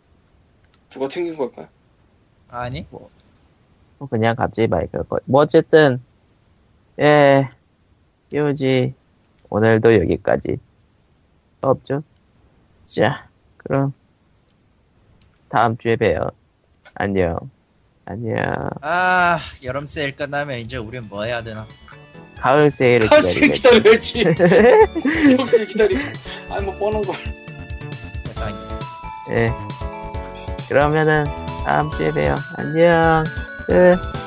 누가 챙긴 걸까요? 아니, 뭐 그냥 갑자기 말걸 거. 뭐 어쨌든 예, 끼우지 오늘도 여기까지. 없죠? 자, 그럼 다음 주에 봬요. 안녕. 안녕. 아, 여름 세일 끝나면 이제 우린 뭐 해야 되나? 가을 세일을 가을 세일 기다려야지. 겨울 세일 기다리고. 아니, 뭐 뻔한 걸. 예. 네. 그러면은 다음 주에 봬요. 안녕. 끝.